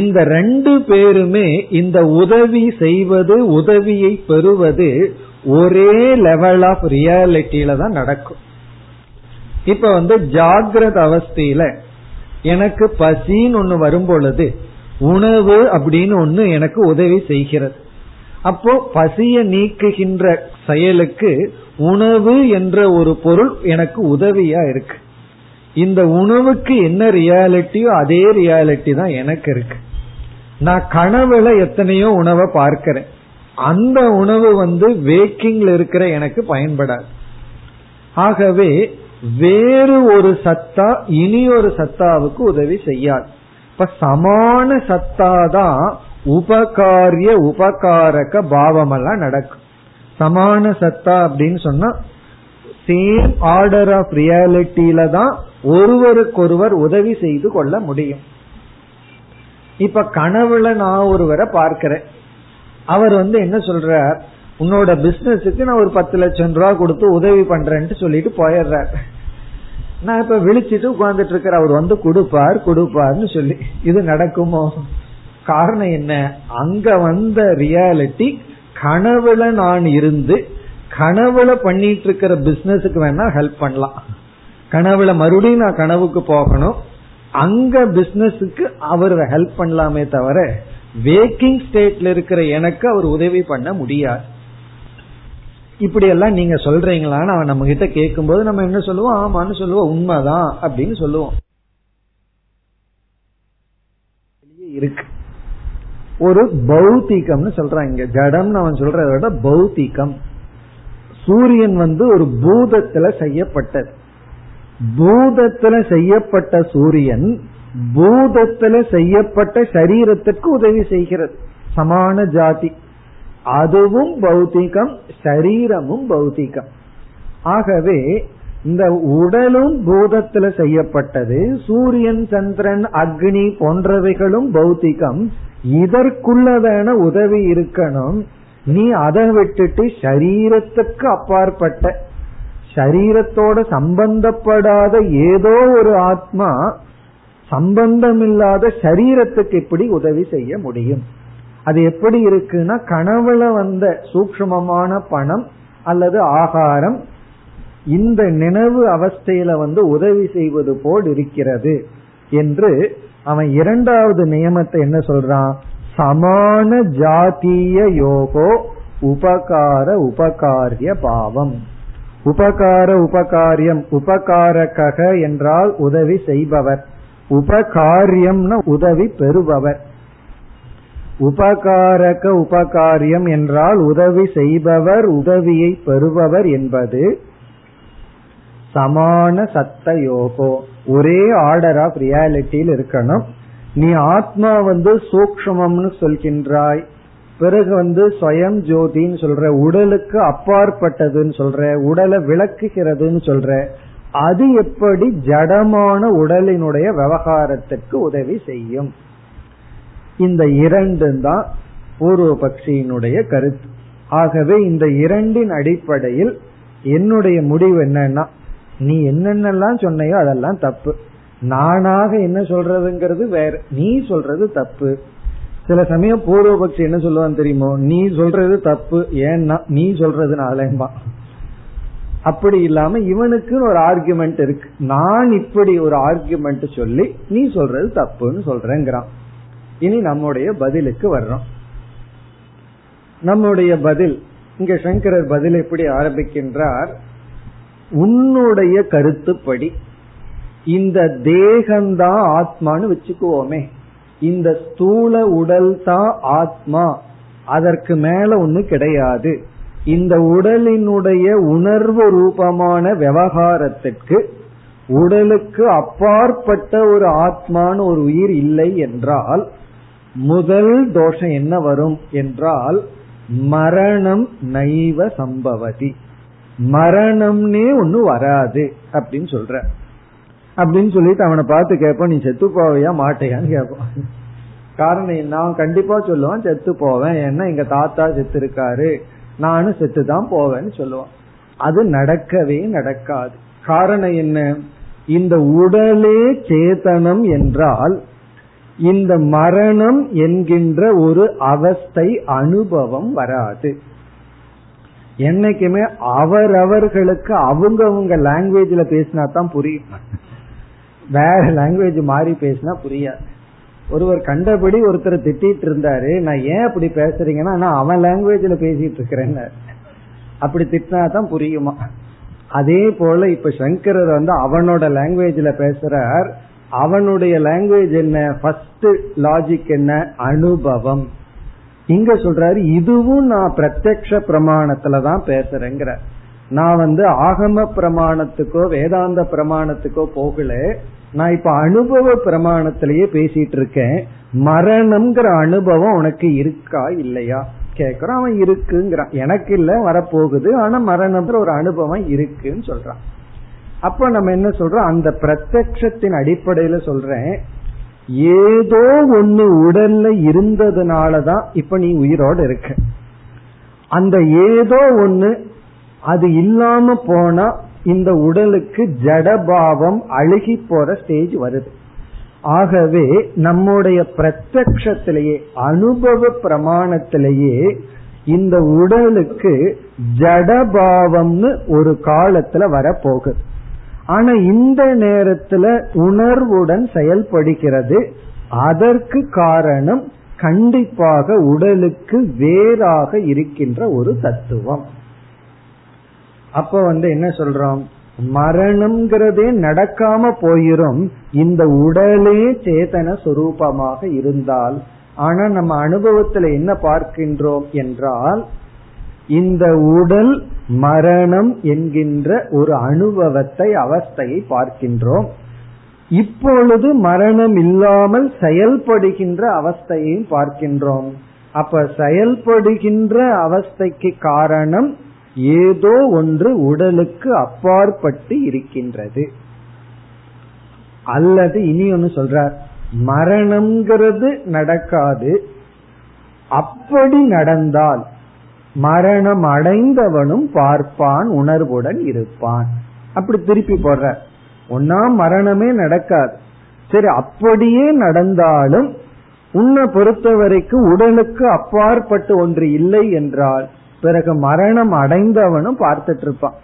இந்த ரெண்டு பேருமே இந்த உதவி செய்வது, உதவியை பெறுவது ஒரே லெவல் ஆஃப் ரியாலிட்டியில தான் நடக்கும். இப்ப ஜாகிரத அவஸ்தையில எனக்கு பசின்னு ஒண்ணு வரும் பொழுது உணவு அப்படின்னு ஒண்ணு எனக்கு உதவி செய்கிறது. அப்போ பசியை நீக்குகின்ற செயலுக்கு உணவு என்ற ஒரு பொருள் எனக்கு உதவியா இருக்கு. இந்த உணவுக்கு என்ன ரியாலிட்டியோ அதே ரியாலிட்டி தான் எனக்கு இருக்கு. நான் கனவுல எத்தனையோ உணவை பார்க்கிறேன், அந்த உணவு வேக்கிங்ல இருக்கிற எனக்கு பயன்படாது. ஆகவே வேறு ஒரு சத்தா இனி ஒரு சத்தாவுக்கு உதவி செய்யாது. இப்ப சமான சத்தா தான் உபகாரிய உபகாரக பாவம் எல்லாம் நடக்கும். சமான சத்தா அப்படின்னு சொன்னா சேம் ஆர்டர் ஆஃப் ரியாலிட்டியில தான் ஒருவருக்கொருவர் உதவி செய்து கொள்ள முடியும். இப்ப கனவுல நான் ஒருவரை பார்க்கிறேன், அவர் என்ன சொல்றார், உன்னோட பிசினஸுக்கு நான் ஒரு 10 லட்சம் ரூபா கொடுத்து உதவி பண்றேன்ட்டு சொல்லிட்டு போயிடுறார். நான் இப்ப விழிச்சிட்டு உட்கார்ந்துட்டு இருக்கிற அவர் கொடுப்பார் கொடுப்பார்னு சொல்லி, இது நடக்குமோ? காரணம் என்ன, அங்க வந்த ரியாலிட்டி கனவுல நான் இருந்து கனவுல பண்ணிட்டு இருக்கிற பிசினஸுக்கு வேணா ஹெல்ப் பண்ணலாம். கனவுல மறுபடியும் நான் கனவுக்கு போகணும், அங்க பிசினஸுக்கு அவர் ஹெல்ப் பண்ணலாமே தவிர வேக்கிங் ஸ்டேட்ல இருக்கிற எனக்கு அவர் உதவி பண்ண முடியாது. இப்படி எல்லாம் நீங்க சொல்றீங்களான்னு அவன் நம்ம கிட்ட கேட்கும் போது நம்ம என்ன சொல்லுவோம், ஆமான்னு சொல்லுவோம், உண்மைதான் அப்படின்னு சொல்லுவோம். இருக்கு ஒரு பௌத்திகம்னு சொல்றான். இங்க ஜடம்னு அவன் சொல்றத விட பௌத்திகம். சூரியன் ஒரு பூதத்துல செய்யப்பட்டது. பூதத்துல செய்யப்பட்ட சூரியன் பூதத்துல செய்யப்பட்ட சரீரத்திற்கு உதவி செய்கிறது. சமான ஜாதி அதுவும் பௌத்திகம், சரீரமும் பௌத்திகம். ஆகவே இந்த உடலும் பூதத்துல செய்யப்பட்டது, சூரியன் சந்திரன் அக்னி போன்றவைகளும் பௌத்திகம். இதற்குள்ளதான உதவி இருக்கணும். நீ அதை விட்டுட்டு சரீரத்துக்கு அப்பாற்பட்ட சரீரத்தோட சம்பந்தப்படாத ஏதோ ஒரு ஆத்மா சம்பந்தமில்லாத சரீரத்துக்கு இப்படி உதவி செய்ய முடியும். அது எப்படி இருக்குன்னா, கனவுல வந்த சூக்ஷ்மமான பணம் அல்லது ஆகாரம் இந்த நினைவு அவஸ்தையில வந்து உதவி செய்வது போல் இருக்கிறது என்று அவன் இரண்டாவது நியமத்தை என்ன சொல்றான், சமான ஜாதிய யோகோ உபகார உபகாரிய பாவம். உபகார உபகாரியம், உபகாரக என்றால் உதவி செய்பவர், உபகாரியம்னா உதவி பெறுபவர். உபகாரக உபகாரியம் என்றால் உதவி செய்பவர் உதவியை பெறுபவர் என்பது சமான சத்த யோகோ. ஒரே ஆர்டர் ஆஃப் ரியாலிட்டியில் இருக்கணும். நீ ஆத்மா வந்து சூக்ஷ்மம்னு சொல்கின்றாய், பிறகு வந்து ஸ்வயம் ஜோதின்னு சொல்ற, உடலுக்கு அப்பாற்பட்டதுன்னு சொல்ற, உடலை விளக்குகிறதுன்னு சொல்ற. அது எப்படி ஜடமான உடலினுடைய விவகாரத்துக்கு உதவி செய்யும்? இந்த இரண்டு தான் பூர்வ பக்ஷியினுடைய கருத்து. ஆகவே இந்த இரண்டின் அடிப்படையில் என்னுடைய முடிவு என்னன்னா, நீ என்னென்னலாம் சொன்னையோ அதெல்லாம் தப்பு, நானாக என்ன சொல்றதுங்கிறது வேற, நீ சொல்றது தப்பு. சில சமயம் பூர்வபக்ஷி என்ன சொல்லுவான்னு தெரியுமோ, நீ சொல்றது தப்பு, ஏன்னா நீ சொல்றதுனாலமா. அப்படி இல்லாம இவனுக்குன்னு ஒரு ஆர்குமெண்ட் இருக்கு, நான் இப்படி ஒரு ஆர்குமெண்ட் சொல்லி நீ சொல்றது தப்புன்னு சொல்றேங்கிறான். இனி நம்முடைய பதிலுக்கு வர்றோம். நம்முடைய பதில் இங்க சங்கரர் பதில் எப்படி ஆரம்பிக்கின்றார், உன்னுடைய கருத்துப்படி இந்த தேகம்தான் ஆத்மான்னு வச்சுக்குவோமே, இந்த ஸ்தூல உடல் தான் ஆத்மா, அதற்கு மேல ஒண்ணு கிடையாது. இந்த உடலினுடைய உணர்வு ரூபமான விவகாரத்திற்கு உடலுக்கு அப்பாற்பட்ட ஒரு ஆத்மான்னு ஒரு உயிர் இல்லை என்றால் முதல் தோஷம் என்ன வரும் என்றால், மரணம் நைவ சம்பவதி, மரணம்னே ஒண்ணு வராது அப்படின்னு சொல்ற. அப்படின்னு சொல்லிட்டு அவனை பார்த்து கேட்பான், நீ செத்து போவையா மாட்டையான்னு கேட்பான். காரணம் என்ன, அவன் கண்டிப்பா சொல்லுவான் செத்து போவேன், ஏன்னா எங்க தாத்தா செத்து இருக்காரு, நானும் செத்து தான் போவேன்னு சொல்லுவான். அது நடக்கவே நடக்காது. காரணம் என்ன, இந்த உடலே சேதனம் என்றால் இந்த மரணம் என்கின்ற ஒரு அவஸ்தை அனுபவம் வராது. என்னைக்குமே அவரவர்களுக்கு அவங்கவுங்க லாங்குவேஜ்ல பேசினா தான் புரியும், வேற லாங்குவேஜ் மாறி பேசினா புரியாது. ஒருவர் கண்டபடி ஒருத்தர் திட்டிட்டு இருந்தாரு, நான் ஏன் அப்படி பேசுறீங்கன்னா நான் அவன் லாங்குவேஜ்ல பேசிட்டு இருக்கிறேன், அப்படி திட்டினா தான் புரியுமா? அதே போல இப்ப சங்கரர் வந்து அவனோட லாங்குவேஜ்ல பேசுறார். அவனுடைய லாங்குவேஜ் என்ன, ஃபர்ஸ்ட் லாஜிக் என்ன, அனுபவம். இங்க சொல்றாரு இதுவும் நான் பிரத்யக்ஷ பிரமாணத்துலதான் பேசுறேங்கிற, நான் வந்து ஆகம பிரமாணத்துக்கோ வேதாந்த பிரமாணத்துக்கோ போகல, நான் இப்ப அனுபவ பிரமாணத்திலேயே பேசிட்டு இருக்கேன். மரணம்ங்கிற அனுபவம் உனக்கு இருக்கா இல்லையா கேக்குறான். அவன் இருக்குங்கிறான், எனக்கு இல்ல வரப்போகுது, ஆனா மரணம்ன்ற ஒரு அனுபவம் இருக்குன்னு சொல்றான். அப்ப நம்ம என்ன சொல்றோம், அந்த பிரத்யக்ஷத்தின் அடிப்படையில சொல்றேன், ஏதோ ஒண்ணு உடல்ல இருந்ததுனாலதான் இப்ப நீ உயிரோட இருக்க. அந்த ஏதோ ஒண்ணு அது இல்லாம போனா இந்த உடலுக்கு ஜடபாவம் அழுகி போற ஸ்டேஜ் வருது. ஆகவே நம்முடைய பிரத்யக்ஷத்திலேயே அனுபவ பிரமாணத்திலேயே இந்த உடலுக்கு ஜடபாவம்னு ஒரு காலத்துல வரப்போகுது. ஆனா இந்த நேரத்துல உணர்வுடன் செயல்படுகிறது. அதற்கு காரணம் கண்டிப்பாக உடலுக்கு வேறாக இருக்கின்ற ஒரு தத்துவம். அப்ப வந்து என்ன சொல்றோம், மரணம்ங்கிறதே நடக்காம போயிரும் இந்த உடலே சேதன சொரூபமாக இருந்தால். ஆனா நம்ம அனுபவத்துல என்ன பார்க்கின்றோம் என்றால், இந்த உடல் மரணம் என்கின்ற ஒரு அனுபவத்தை அவஸ்தையை பார்க்கின்றோம். இப்பொழுது மரணம் இல்லாமல் செயல்படுகின்ற அவஸ்தையையும் பார்க்கின்றோம். அப்ப செயல்படுகின்ற அவஸ்தைக்கு காரணம் ஏதோ ஒன்று உடலுக்கு அப்பாற்பட்டு இருக்கின்றது. அல்லது இனி ஒன்னு சொல்றார், மரணம்ங்கிறது நடக்காது, அப்படி நடந்தால் மரணம் அடைந்தவனும் பார்ப்பான், உணர்வுடன் இருப்பான். அப்படி திருப்பி போடுற, ஒன்னா மரணமே நடக்காது, சரி அப்படியே நடந்தாலும் உன்னை பொறுத்த வரைக்கும் உடலுக்கு அப்பாற்பட்டு ஒன்று இல்லை என்றால் பிறகு மரணம் அடைந்தவனும் பார்த்துட்டு இருப்பான்,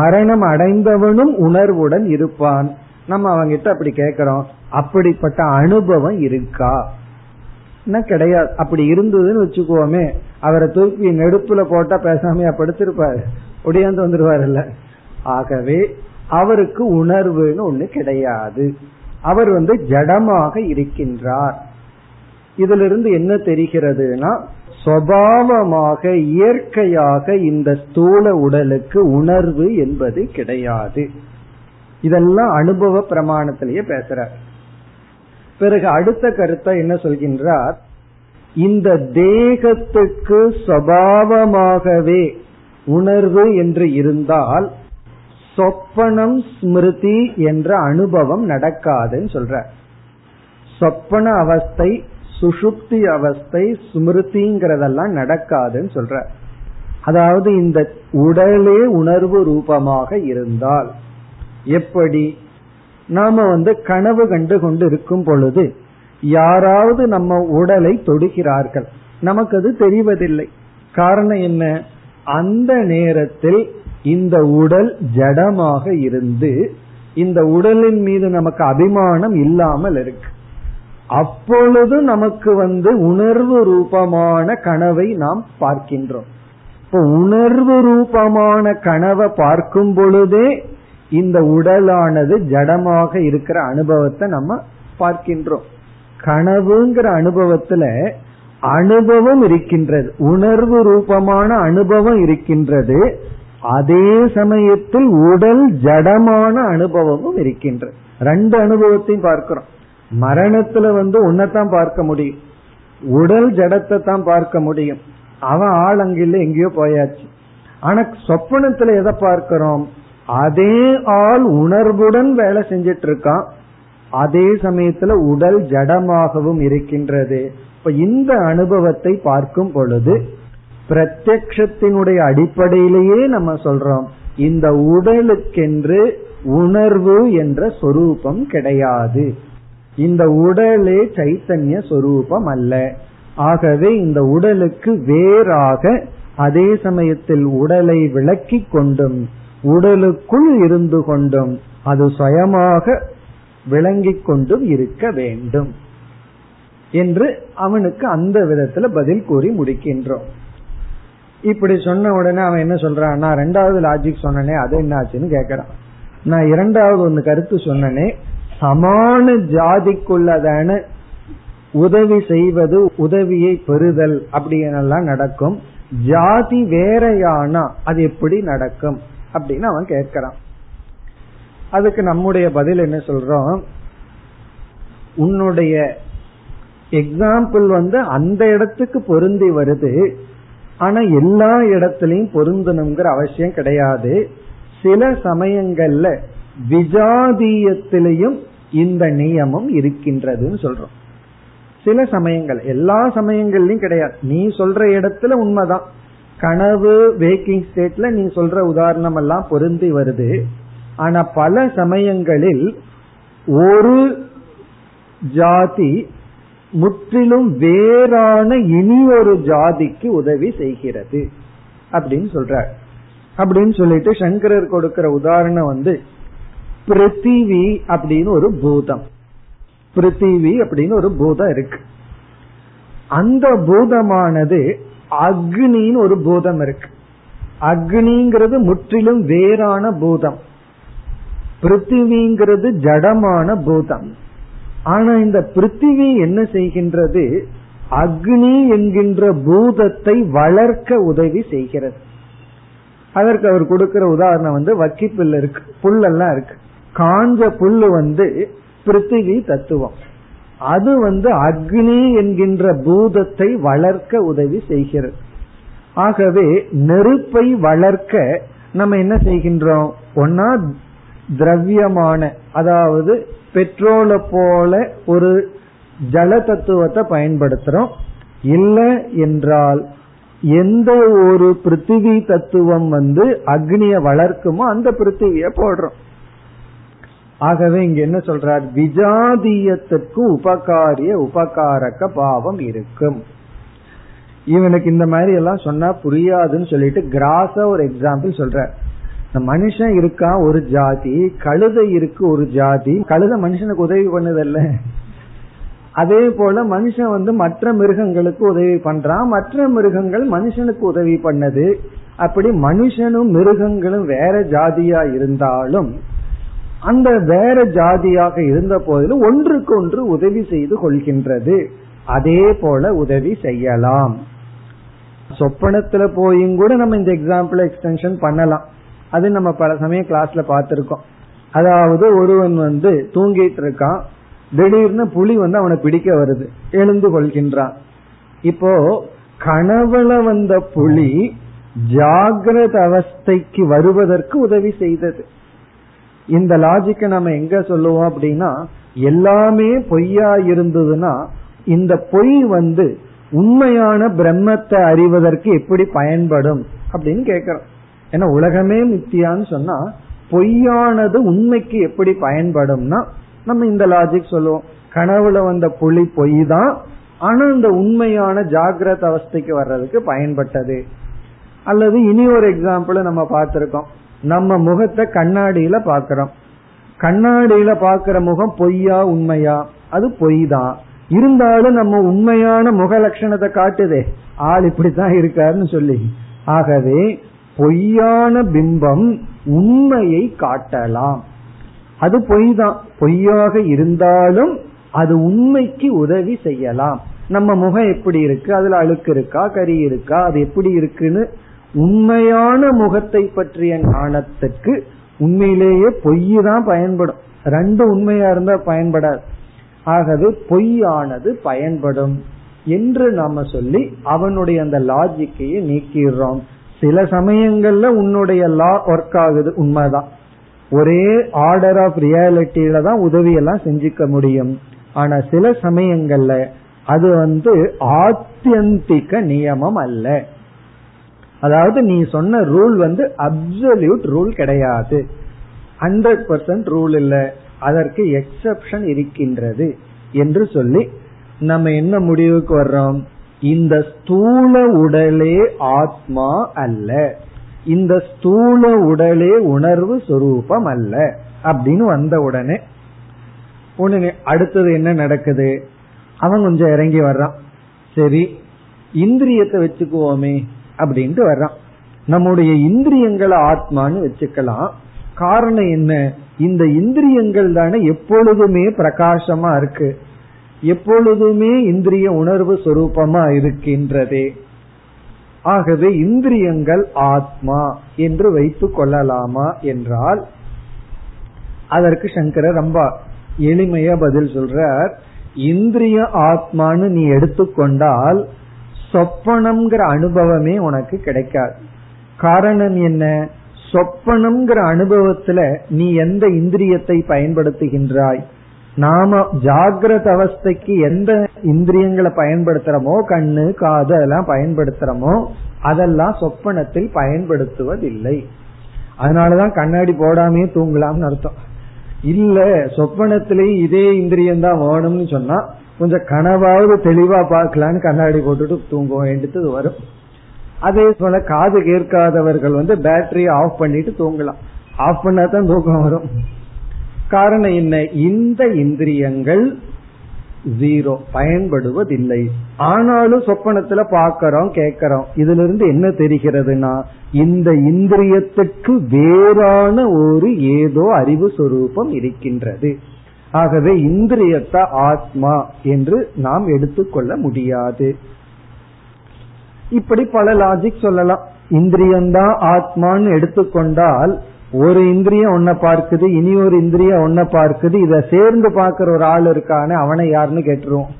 மரணம் அடைந்தவனும் உணர்வுடன் இருப்பான். நம்ம அவங்கிட்ட அப்படி கேட்கிறோம், அப்படிப்பட்ட அனுபவம் இருக்கா? கிடையாது. அப்படி இருந்ததுன்னு வச்சுக்கோமே, அவரை தூக்கி நெடுப்புல போட்டா பேசாமையா படுத்திருப்பாரு, ஒடியாந்து வந்துருவாருல்ல. ஆகவே அவருக்கு உணர்வுன்னு ஒண்ணு கிடையாது, அவர் ஜடமாக இருக்கின்றார். இதுல இருந்து என்ன தெரிகிறதுனா, சுபாவமாக இயற்கையாக இந்த ஸ்தூல உடலுக்கு உணர்வு என்பது கிடையாது. இதெல்லாம் அனுபவ பிரமாணத்திலேயே பேசுறார். பிறகு அடுத்த கருத்தை என்ன சொல்கின்றார், இந்த தேகத்துக்கு சுபாவமாகவே உணர்வு என்று இருந்தால் சொப்பனம் ஸ்மிருதி என்ற அனுபவம் நடக்காதுன்னு சொல்றார். சொப்பன அவஸ்தை, சுஷுப்தி அவஸ்தை, ஸ்மிருதிங்கிறதெல்லாம் நடக்காதுன்னு சொல்றார். அதாவது இந்த உடலே உணர்வு ரூபமாக இருந்தால் எப்படி, நாம கனவு கண்டு கொண்டு இருக்கும் பொழுது யாராவது நம்ம உடலை தொடுகிறார்கள், நமக்கு அது தெரிவதில்லை. காரணம் என்ன, அந்த நேரத்தில் இந்த உடல் ஜடமாக இருந்து இந்த உடலின் மீது நமக்கு அபிமானம் இல்லாமல் இருக்கு. அப்பொழுது நமக்கு உணர்வு ரூபமான கனவை நாம் பார்க்கின்றோம். இப்போ உணர்வு ரூபமான கனவை பார்க்கும் பொழுதே இந்த உடலானது ஜடமாக இருக்கிற அனுபவத்தை நம்ம பார்க்கின்றோம். கனவுங்கிற அனுபவத்துல அனுபவம் இருக்கின்றது, உணர்வு ரூபமான அனுபவம் இருக்கின்றது, அதே சமயத்தில் உடல் ஜடமான அனுபவமும் இருக்கின்றது. ரெண்டு அனுபவத்தையும் பார்க்கிறோம். மரணத்துல உன்னைத்தான் பார்க்க முடியும், உடல் ஜடத்தை தான் பார்க்க முடியும், அவன் ஆள் அங்கில்ல எங்கேயோ போயாச்சு. ஆனா சொப்பனத்துல எதை பார்க்கிறோம், அதே ஆள் உணர்வுடன் வேலை செஞ்சிட்டு இருக்கான், அதே சமயத்துல உடல் ஜடமாகவும் இருக்கின்றது. இப்ப இந்த அனுபவத்தை பார்க்கும் பொழுது பிரத்யக்ஷத்தினுடைய அடிப்படையிலேயே நம்ம சொல்றோம், இந்த உடலுக்கென்று உணர்வு என்ற சொரூபம் கிடையாது, இந்த உடலே சைத்தன்ய சொரூபம் அல்ல. ஆகவே இந்த உடலுக்கு வேறாக அதே சமயத்தில் உடலை விளக்கி கொண்டும் உடலுக்குள் இருந்து கொண்டும் அது சுயமாக விளங்கிக் கொண்டும் இருக்க வேண்டும் என்று அவனுக்கு அந்த விதத்துல பதில் கூறி முடிக்கின்றோம். இப்படி சொன்ன உடனே அவன் என்ன சொல்றான், நான் ரெண்டாவது லாஜிக் சொன்னனே அது என்ன ஆச்சுன்னு கேக்குறான். நான் இரண்டாவது ஒன்னு கருத்து சொன்னனே, சமான ஜாதிக்குள்ளதான உதவி செய்வது உதவியை பெறுதல் அப்படியெல்லாம் நடக்கும், ஜாதி வேறையானா அது எப்படி நடக்கும் அப்படின்னு அவன் கேட்கிறான். அதுக்கு நம்முடைய பதில் என்ன சொல்றோம், உன்னுடைய எக்ஸாம்பிள் அந்த இடத்துக்கு பொருந்தி வருது, ஆனா எல்லா இடத்திலையும் பொருந்தணுங்கிற அவசியம் கிடையாது. சில சமயங்கள்ல விஜாதியத்திலையும் இந்த நியமம் இருக்கின்றதுன்னு சொல்றோம். சில சமயங்கள், எல்லா சமயங்கள்லயும் கிடையாது. நீ சொல்ற இடத்துல உண்மைதான், கனவு வேக்கிங் ஸ்டேட்ல நீ சொல்ற உதாரணம் எல்லாம் பொருந்தி வருது. ஆனா பல சமயங்களில் ஒரு ஜாதி முற்றிலும் வேறான இனி ஒரு ஜாதிக்கு உதவி செய்கிறது அப்படின்னு சொல்றார். அப்படின்னு சொல்லிட்டு சங்கரர் கொடுக்கிற உதாரணம் பிருத்திவி அப்படின்னு ஒரு பூதம், பிருத்திவி அப்படின்னு ஒரு பூதம் இருக்கு. அந்த பூதமானது அக்னின்னு ஒரு பூதம் இருக்கு. அக்னிங்கிறது முற்றிலும் வேறான பூதம், பிருத்திவிங்கிறது ஜடமான பூதம். ஆனா இந்த பிருத்திவி என்ன செய்கின்றது, அக்னி என்கின்ற பூதத்தை வளர்க்க உதவி செய்கிறது. அதற்கு அவர் கொடுக்கிற உதாரணம் வக்கி புல் இருக்கு, புல்லெல்லாம் இருக்கு, காஞ்ச புல்லு பிருத்திவி தத்துவம். அது அக்னி என்கின்ற பூதத்தை வளர்க்க உதவி செய்கிறது. ஆகவே நெருப்பை வளர்க்க நம்ம என்ன செய்கின்றோம்? ஒன்னா திரவியமான, அதாவது பெட்ரோலை போல ஒரு ஜல தத்துவத்தை பயன்படுத்துறோம். இல்லை என்றால் எந்த ஒரு பிருத்திவி தத்துவம் அக்னிய வளர்க்குமோ அந்த பிருத்திவிய போடுறோம். ஆகவே இங்க என்ன சொல்றார்? விஜாதியத்திற்கு உபகாரிய உபகாரக பாவம் இருக்கும். இவனுக்கு இந்த மாதிரி எல்லாம் சொன்னா புரியாதுன்னு சொல்லிட்டு கிராஸா ஒரு எக்ஸாம்பிள் சொல்ற. மனுஷன் இருக்கா ஒரு ஜாதி, கழுதை இருக்கு ஒரு ஜாதி. கழுதை மனுஷனுக்கு உதவி பண்ணுதல்ல, அதே போல மனுஷன் மற்ற மிருகங்களுக்கு உதவி பண்றான், மற்ற மிருகங்கள் மனுஷனுக்கு உதவி பண்ணது. அப்படி மனுஷனும் மிருகங்களும் வேற ஜாதியா இருந்தாலும் அந்த வேற ஜாதியாக இருந்த போதிலும் ஒன்றுக்கு ஒன்று உதவி செய்து கொள்கின்றது. அதே போல உதவி செய்யலாம். சொப்பனத்துல போயும் கூட நம்ம இந்த எக்ஸாம்பிள் எக்ஸ்டென்ஷன் பண்ணலாம். அது நம்ம பல சமயம் கிளாஸ்ல பாத்திருக்கோம். அதாவது ஒருவன் தூங்கிட்டு இருக்கான், திடீர்னு புலி அவனை பிடிக்க வருது, எழுந்து கொள்கின்றான். இப்போ கனவுல வந்த புலி ஜாகிரத அவஸ்தைக்கு வருவதற்கு உதவி செய்தது. இந்த லாஜிக்க நம்ம எங்க சொல்லுவோம் அப்படின்னா, எல்லாமே பொய்யா இருந்ததுன்னா இந்த பொய் உண்மையான பிரம்மத்தை அறிவதற்கு எப்படி பயன்படும் அப்படின்னு கேக்குறோம். ஏன்னா உலகமே மித்தியான்னு சொன்னா பொய்யானது உண்மைக்கு எப்படி பயன்படும்னா நம்ம இந்த லாஜிக் சொல்லுவோம். கனவுல வந்த புலி பொய் தான், ஆனா இந்த உண்மையான ஜாகிரத அவஸ்தைக்கு வர்றதுக்கு பயன்பட்டது. அல்லது இனி ஒரு எக்ஸாம்பிள் நம்ம பார்த்திருக்கோம். நம்ம முகத்தை கண்ணாடியில பாக்கிறோம். கண்ணாடியில பாக்கிற முகம் பொய்யா உண்மையா? அது பொய் தான், இருந்தாலும் நம்ம உண்மையான முக லட்சணத்தை காட்டுதே, ஆள் இப்படித்தான் இருக்காருன்னு சொல்லி. ஆகவே பொய்யான பிம்பம் உண்மையை காட்டலாம். அது பொய் தான், பொய்யாக இருந்தாலும் அது உண்மைக்கு உதவி செய்யலாம். நம்ம முகம் எப்படி இருக்கு, அதுல அழுக்கு இருக்கா, கறி இருக்கா, அது எப்படி இருக்குன்னு உண்மையான முகத்தை பற்றிய ஞானத்துக்கு உண்மையிலேயே பொய் தான் பயன்படும். ரெண்டு உண்மையா இருந்தா பயன்படாது. ஆகவே பொய்யானது பயன்படும் என்று நாம சொல்லி அவனுடைய அந்த லாஜிக்கையே நீக்கிறோம். சில சமயங்கள்ல உன்னுடைய லா ஒர்க் ஆகுது, உண்மைதான். ஒரே ஆர்டர் ஆஃப் ரியாலிட்டியில தான் உதவியெல்லாம் செஞ்சுக்க முடியும். ஆனா சில சமயங்கள்ல அது ஆத்யந்திக நியமம் அல்ல. அதாவது நீ சொன்ன ரூல் அப்சல்யூட் ரூல் கிடையாது, 100% ரூல் இல்ல, அதற்கு எக்ஸப்ஷன் இருக்கின்றது என்று சொல்லி நம்ம என்ன முடிவுக்கு வர்றோம்? இந்த ஸ்தூல உடலே ஆத்மா அல்ல, இந்த ஸ்தூல உடலே உணர்வு சொரூபம் அல்ல அப்படின்னு வந்த உடனே அடுத்தது என்ன நடக்குது? அவன் கொஞ்சம் இறங்கி வர்றான். சரி, இந்திரியத்தை வச்சுக்குவோமே அப்படின்ட்டு வர்றான். நம்முடைய இந்திரியங்களை ஆத்மான்னு வச்சுக்கலாம். காரணம் என்ன? இந்த இந்திரியங்கள் தானே எப்பொழுதுமே பிரகாசமா இருக்கு, எப்பொழுதுமே இந்திரிய உணர்வு சொரூபமா இருக்கின்றதே. ஆகவே இந்திரியங்கள் ஆத்மா என்று வைத்துக் கொள்ளலாமா என்றால் அதற்கு சங்கரர் ரொம்ப எளிமையா பதில் சொல்றார். இந்திரிய ஆத்மான்னு நீ எடுத்துக்கொண்டால் சொப்பனம்ங்கிற அனுபவமே உனக்கு கிடைக்காது. காரணம் என்ன? சொப்பனம்ங்கிற அனுபவத்துல நீ எந்த இந்திரியத்தை பயன்படுத்துகின்றாய்? நாம ஜாகிரத அவஸ்தைக்கு எந்த இந்திரியங்களை பயன்படுத்துறோமோ, கண்ணு காது அதெல்லாம் பயன்படுத்துறோமோ, அதெல்லாம் சொப்பனத்தில் பயன்படுத்துவதில்லை. அதனாலதான் கண்ணாடி போடாமே தூங்கலாம்னு அர்த்தம் இல்ல. சொப்பனத்திலேயே இதே இந்திரியம் தான் வேணும்னு சொன்னா கொஞ்சம் கனவாவது தெளிவா பார்க்கலான்னு கண்ணாடி போட்டுட்டு தூங்குவோம், எடுத்தது வரும். அதே போல காது கேட்காதவர்கள் பேட்டரியை ஆஃப் பண்ணிட்டு தூங்கலாம், ஆஃப் பண்ணாதான் தூக்கம் வரும். காரணம் என்ன? இந்த இந்திரியங்கள் ஜீரோ, பயன்படுவதில்லை. ஆனாலும் சொப்பனத்துல பாக்கிறோம், கேட்கிறோம். இதுல இருந்து என்ன தெரிகிறதுனா இந்த இந்திரியத்துக்கு வேறான ஒரு ஏதோ அறிவு சொரூபம் இருக்கின்றது. ஆகவே இந்திரியத்தை ஆத்மா என்று நாம் எடுத்துக்கொள்ள முடியாது. இப்படி பல லாஜிக் சொல்லலாம். இந்திரியம்தான் ஆத்மான்னு எடுத்துக்கொண்டால் ஒரு இந்திரியம் ஒன்ன பார்க்குது, இனி ஒரு இந்திரியம் ஒன்ன பார்க்குது, இத சேர்ந்து பார்க்கிற ஒரு ஆள் இருக்கானே அவனை யாருன்னு கேட்டுருவோம்.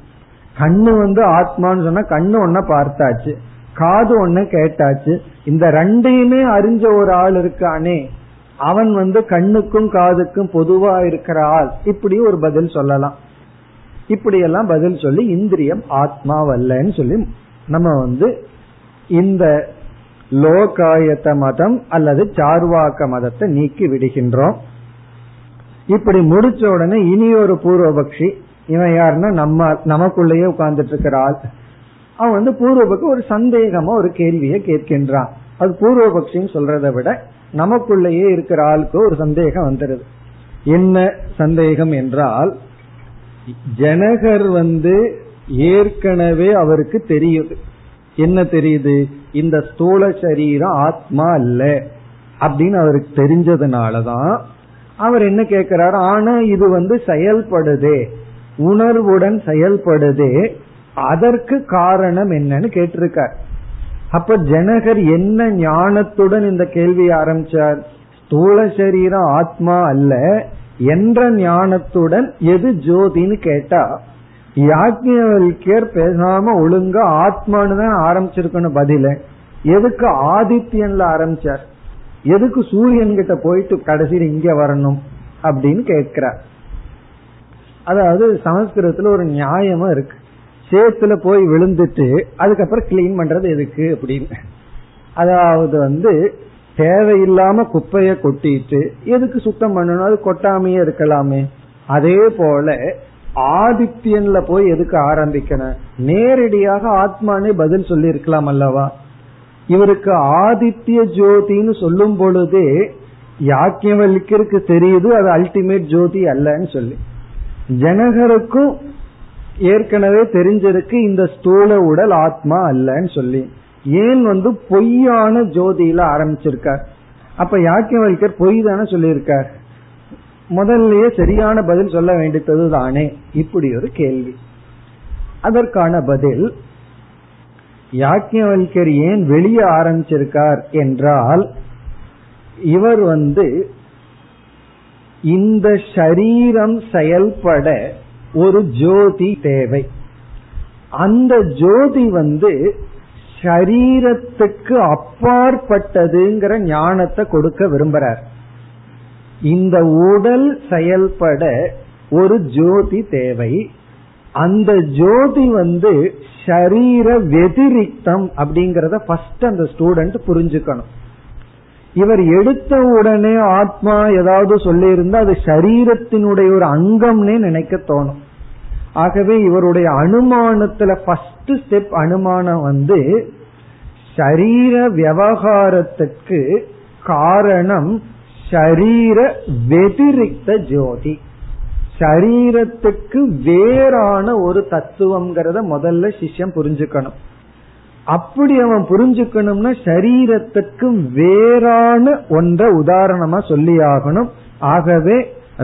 கண்ணு வந்து ஆத்மான்னு சொன்னா கண்ணு ஒன்ன பார்த்தாச்சு, காது ஒன்னு கேட்டாச்சு, இந்த ரெண்டையுமே அறிஞ்ச ஒரு ஆள் இருக்கானே அவன் வந்து கண்ணுக்கும் காதுக்கும் பொதுவா இருக்கிற ஆள், இப்படி ஒரு பதில் சொல்லலாம். இப்படியெல்லாம் பதில் சொல்லி இந்திரியம் ஆத்மாவல்லன்னு சொல்லி நம்ம வந்து இந்த லோகாயத்த மதம் அல்லது சார்வாக்க மதத்தை நீக்கி விடுகின்றோம். இப்படி முடிச்ச உடனே இனி ஒரு பூர்வபக்ஷி, இவன் யாருன்னா நம்ம நமக்குள்ளேயே உட்கார்ந்துட்டு இருக்கிறாள், அவன் வந்து பூர்வபக்ஷி ஒரு சந்தேகமா ஒரு கேள்வியை கேட்கின்றான். அது பூர்வபக்ஷின்னு சொல்றதை விட நமக்குள்ளேயே இருக்கிற ஆளுக்கு ஒரு சந்தேகம் வந்துடுது. என்ன சந்தேகம் என்றால், ஜனகர் வந்து ஏற்கனவே அவருக்கு தெரியுது. என்ன தெரியுது? இந்த ஸ்தூல சரீரம் ஆத்மா அல்ல அப்படின்னு அவருக்கு தெரிஞ்சதுனாலதான் அவர் என்ன கேட்கிறாரு, ஆனா இது வந்து செயல்படுதே, உணர்வுடன் செயல்படுதே, அதற்கு காரணம் என்னன்னு கேட்டிருக்கார். அப்ப ஜனகர் என்ன ஞானத்துடன் இந்த கேள்வியை ஆரம்பிச்சார்? ஸ்தூல சரீரம் ஆத்மா அல்ல என்ற ஞானத்துடன் எது ஜோதின்னு கேட்டா, யாஜ்ஞர் பேசாம ஒழுங்கா ஆத்மானு தான் ஆரம்பிச்சிருக்கணும் பதில. எதுக்கு ஆதித்யன்ல ஆரம்பிச்சார்? எதுக்கு சூரியன் கிட்ட போயிட்டு கடைசியில் இங்க வரணும் அப்படின்னு கேட்கிறார். அதாவது சமஸ்கிருதத்துல ஒரு நியாயமா இருக்கு, சேத்துல போய் விழுந்துட்டு அதுக்கப்புறம் கிளீன் பண்றது எதுக்கு அப்படின்னு. அதாவது வந்து தேவையில்லாம குப்பைய கொட்டிட்டு எதுக்கு சுத்தம் பண்ணணும், அது கொட்டாமையே இருக்கலாமே. அதே போல ஆதித்யன்ல போய் எதுக்கு ஆரம்பிக்கணும், நேரடியாக ஆத்மானே பதில் சொல்லி இருக்கலாம் அல்லவா. இவருக்கு ஆதித்ய ஜோதின்னு சொல்லும் பொழுதே யாக்கியவல்யருக்கு தெரியுது அது அல்டிமேட் ஜோதி அல்லன்னு சொல்லி, ஜனகருக்கும் ஏற்கனவே தெரிஞ்சிருக்கு இந்த ஸ்தூல உடல் ஆத்மா அல்லன்னு சொல்லி, ஏன் வந்து பொய்யான ஜோதியில ஆரம்பிச்சிருக்கார். அப்ப யாக்கியவல்யர் பொய் தானே சொல்லியிருக்கார், முதல்லயே சரியான பதில் சொல்ல வேண்டியது தானே. இப்படி ஒரு கேள்வி. அதற்கான பதில் யாக்ஞவல்யர் ஏன் வெளியே ஆரம்பிச்சிருக்கார் என்றால், இவர் வந்து இந்த சரீரம் செயல்பட ஒரு ஜோதி தேவை. அந்த ஜோதி வந்து சரீரத்துக்கு அப்பாற்பட்டதுங்கிற ஞானத்தை கொடுக்க விரும்புறார். இந்த உடல் செயல்பட ஒரு ஜோதி தேவை, அந்த ஜோதி வந்து ஷரீர வெதிரிக்தம் அப்படிங்கறத ஃபர்ஸ்ட் அந்த ஸ்டூடெண்ட் புரிஞ்சுக்கணும். இவர் எடுத்த உடனே ஆத்மா ஏதாவது சொல்லி இருந்தா அது ஷரீரத்தினுடைய ஒரு அங்கம்னே நினைக்க தோணும். ஆகவே இவருடைய அனுமானத்துல ஃபர்ஸ்ட் ஸ்டெப் அனுமானம் வந்து ஷரீர விவகாரத்துக்கு காரணம் சரீர வெதிரிக்த ஜோதி, சரீரத்துக்கு வேறான ஒரு தத்துவம்ங்கிறத முதல்ல சிஷ்யம் புரிஞ்சுக்கணும். அப்படி அவன் புரிஞ்சுக்கணும்னா சரீரத்துக்கு வேறான ஒன்றை உதாரணமா சொல்லி ஆகணும். ஆகவே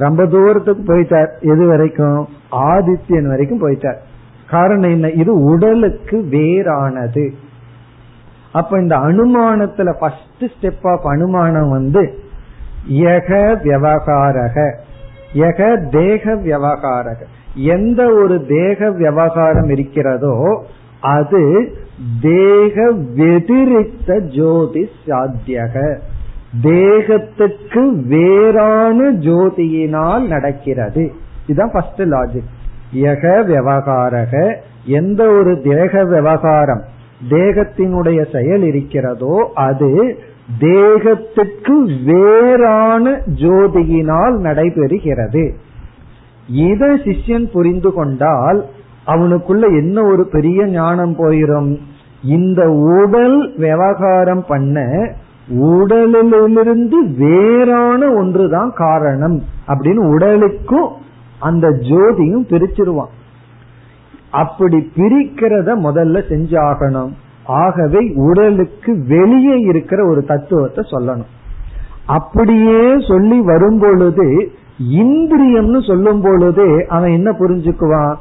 ரொம்ப தூரத்துக்கு போயிட்டார். எது வரைக்கும்? ஆதித்யன் வரைக்கும் போயிட்டார். காரணம் என்ன? இது உடலுக்கு வேறானது. அப்ப இந்த அனுமானத்துல ஃபர்ஸ்ட் ஸ்டெப் ஆஃப் அனுமானம் வந்து எந்த ஒரு தேக விவகாரம் இருக்கிறதோ அது தேக வெதிரிக்த ஜோதி சாத்தியக, தேகத்துக்கு வேறான ஜோதியினால் நடக்கிறது. இதுதான் ஃபர்ஸ்ட் லாஜிக். யக விவகாரக, எந்த ஒரு தேக விவகாரம் தேகத்தினுடைய செயல் இருக்கிறதோ அது தேகத்துக்கு வேறான ஜோதியினால் நடைபெறுகிறது. இதை சிஷ்யன் புரிந்து கொண்டால் அவனுக்குள்ள என்ன ஒரு பெரிய ஞானம் போயிரும், இந்த உடல் விவகாரம் பண்ண உடலிலிருந்து வேறான ஒன்றுதான் காரணம் அப்படின்னு உடலுக்கும் அந்த ஜோதியும் பிரிச்சிருவான். அப்படி பிரிக்கிறத முதல்ல செஞ்சாகணும். ஆகவே உடலுக்கு வெளியே இருக்கிற ஒரு தத்துவத்தை சொல்லணும். அப்படியே சொல்லி வரும்பொழுது இந்திரியம்னு சொல்லும் பொழுது அவன் என்ன புரிஞ்சுக்குவான்?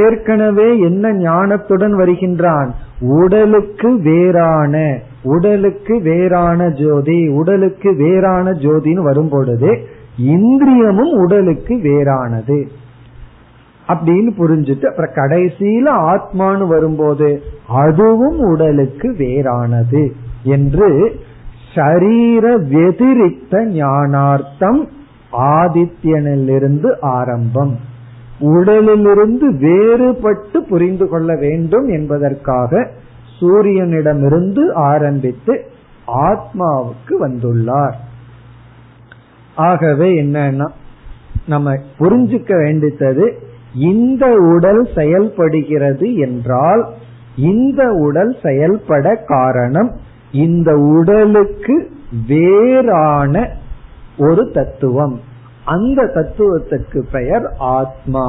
ஏற்கனவே என்ன ஞானத்துடன் வருகின்றான்? உடலுக்கு வேறான உடலுக்கு வேறான ஜோதி, உடலுக்கு வேறான ஜோதின்னு வரும் பொழுது இந்திரியமும் உடலுக்கு வேறானது அப்படின்னு புரிஞ்சுட்டு, அப்புறம் கடைசியில ஆத்மானு வரும்போது அதுவும் உடலுக்கு வேறானது என்று சரீர வெதிரிக்த ஞானார்த்தம் ஆதித்யனிலிருந்து ஆரம்பம். உடலிலிருந்து வேறுபட்டு புரிந்து கொள்ள வேண்டும் என்பதற்காக சூரியனிடமிருந்து ஆரம்பித்து ஆத்மாவுக்கு வந்துள்ளார். ஆகவே என்னன்னா, நம்ம புரிஞ்சுக்க வேண்டியது, இந்த உடல் செயல்படுகிறது என்றால் இந்த உடல் செயல்பட காரணம் இந்த உடலுக்கு வேறான ஒரு தத்துவம், அந்த தத்துவத்துக்கு பெயர் ஆத்மா.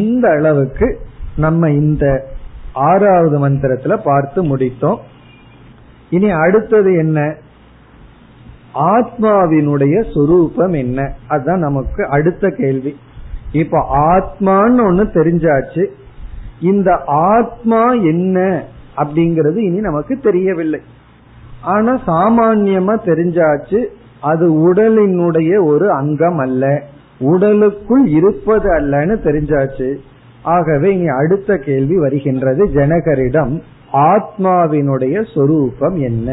இந்த அளவுக்கு நம்ம இந்த ஆறாவது மந்திரத்துல பார்த்து முடித்தோம். இனி அடுத்தது என்ன, ஆத்மாவினுடைய சுரூபம் என்ன, அதுதான் நமக்கு அடுத்த கேள்வி. இப்ப ஆத்மான்னு ஒண்ணு தெரிஞ்சாச்சு, இந்த ஆத்மா என்ன அப்படிங்கிறது இனி நமக்கு தெரியவில்லை. ஆனா சாமான்யமா தெரிஞ்சாச்சு, அது உடலினுடைய ஒரு அங்கம் அல்ல, உடலுக்குள் இருப்பது அல்லன்னு தெரிஞ்சாச்சு. ஆகவே இனி அடுத்த கேள்வி வருகின்றது, ஜனகரிடம் ஆத்மாவினுடைய சொரூபம் என்ன.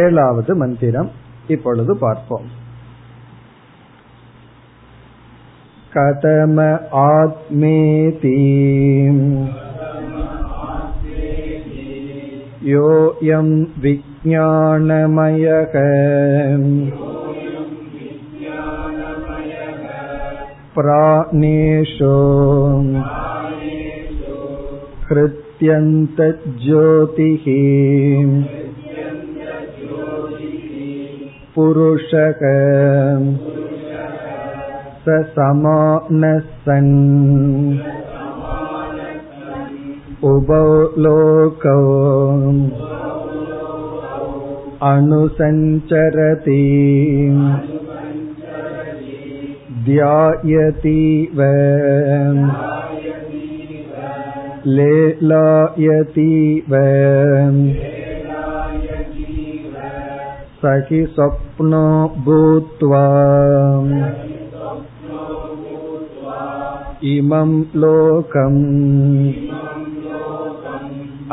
ஏழாவது மந்திரம் இப்பொழுது பார்ப்போம். கதம ஆத்மேதி யோயம் விஞ்ஞானமயக பிராணேஷோ ஹ்ருத்யந்த ஜோதிஹி புருஷக சமானசன் உபௌ லோகௌ அனுசஞ்சரதி தியாயதீவ லேலாயதீவ சகி ஸ்வப்னோ பூத்வா இமம் லோகம்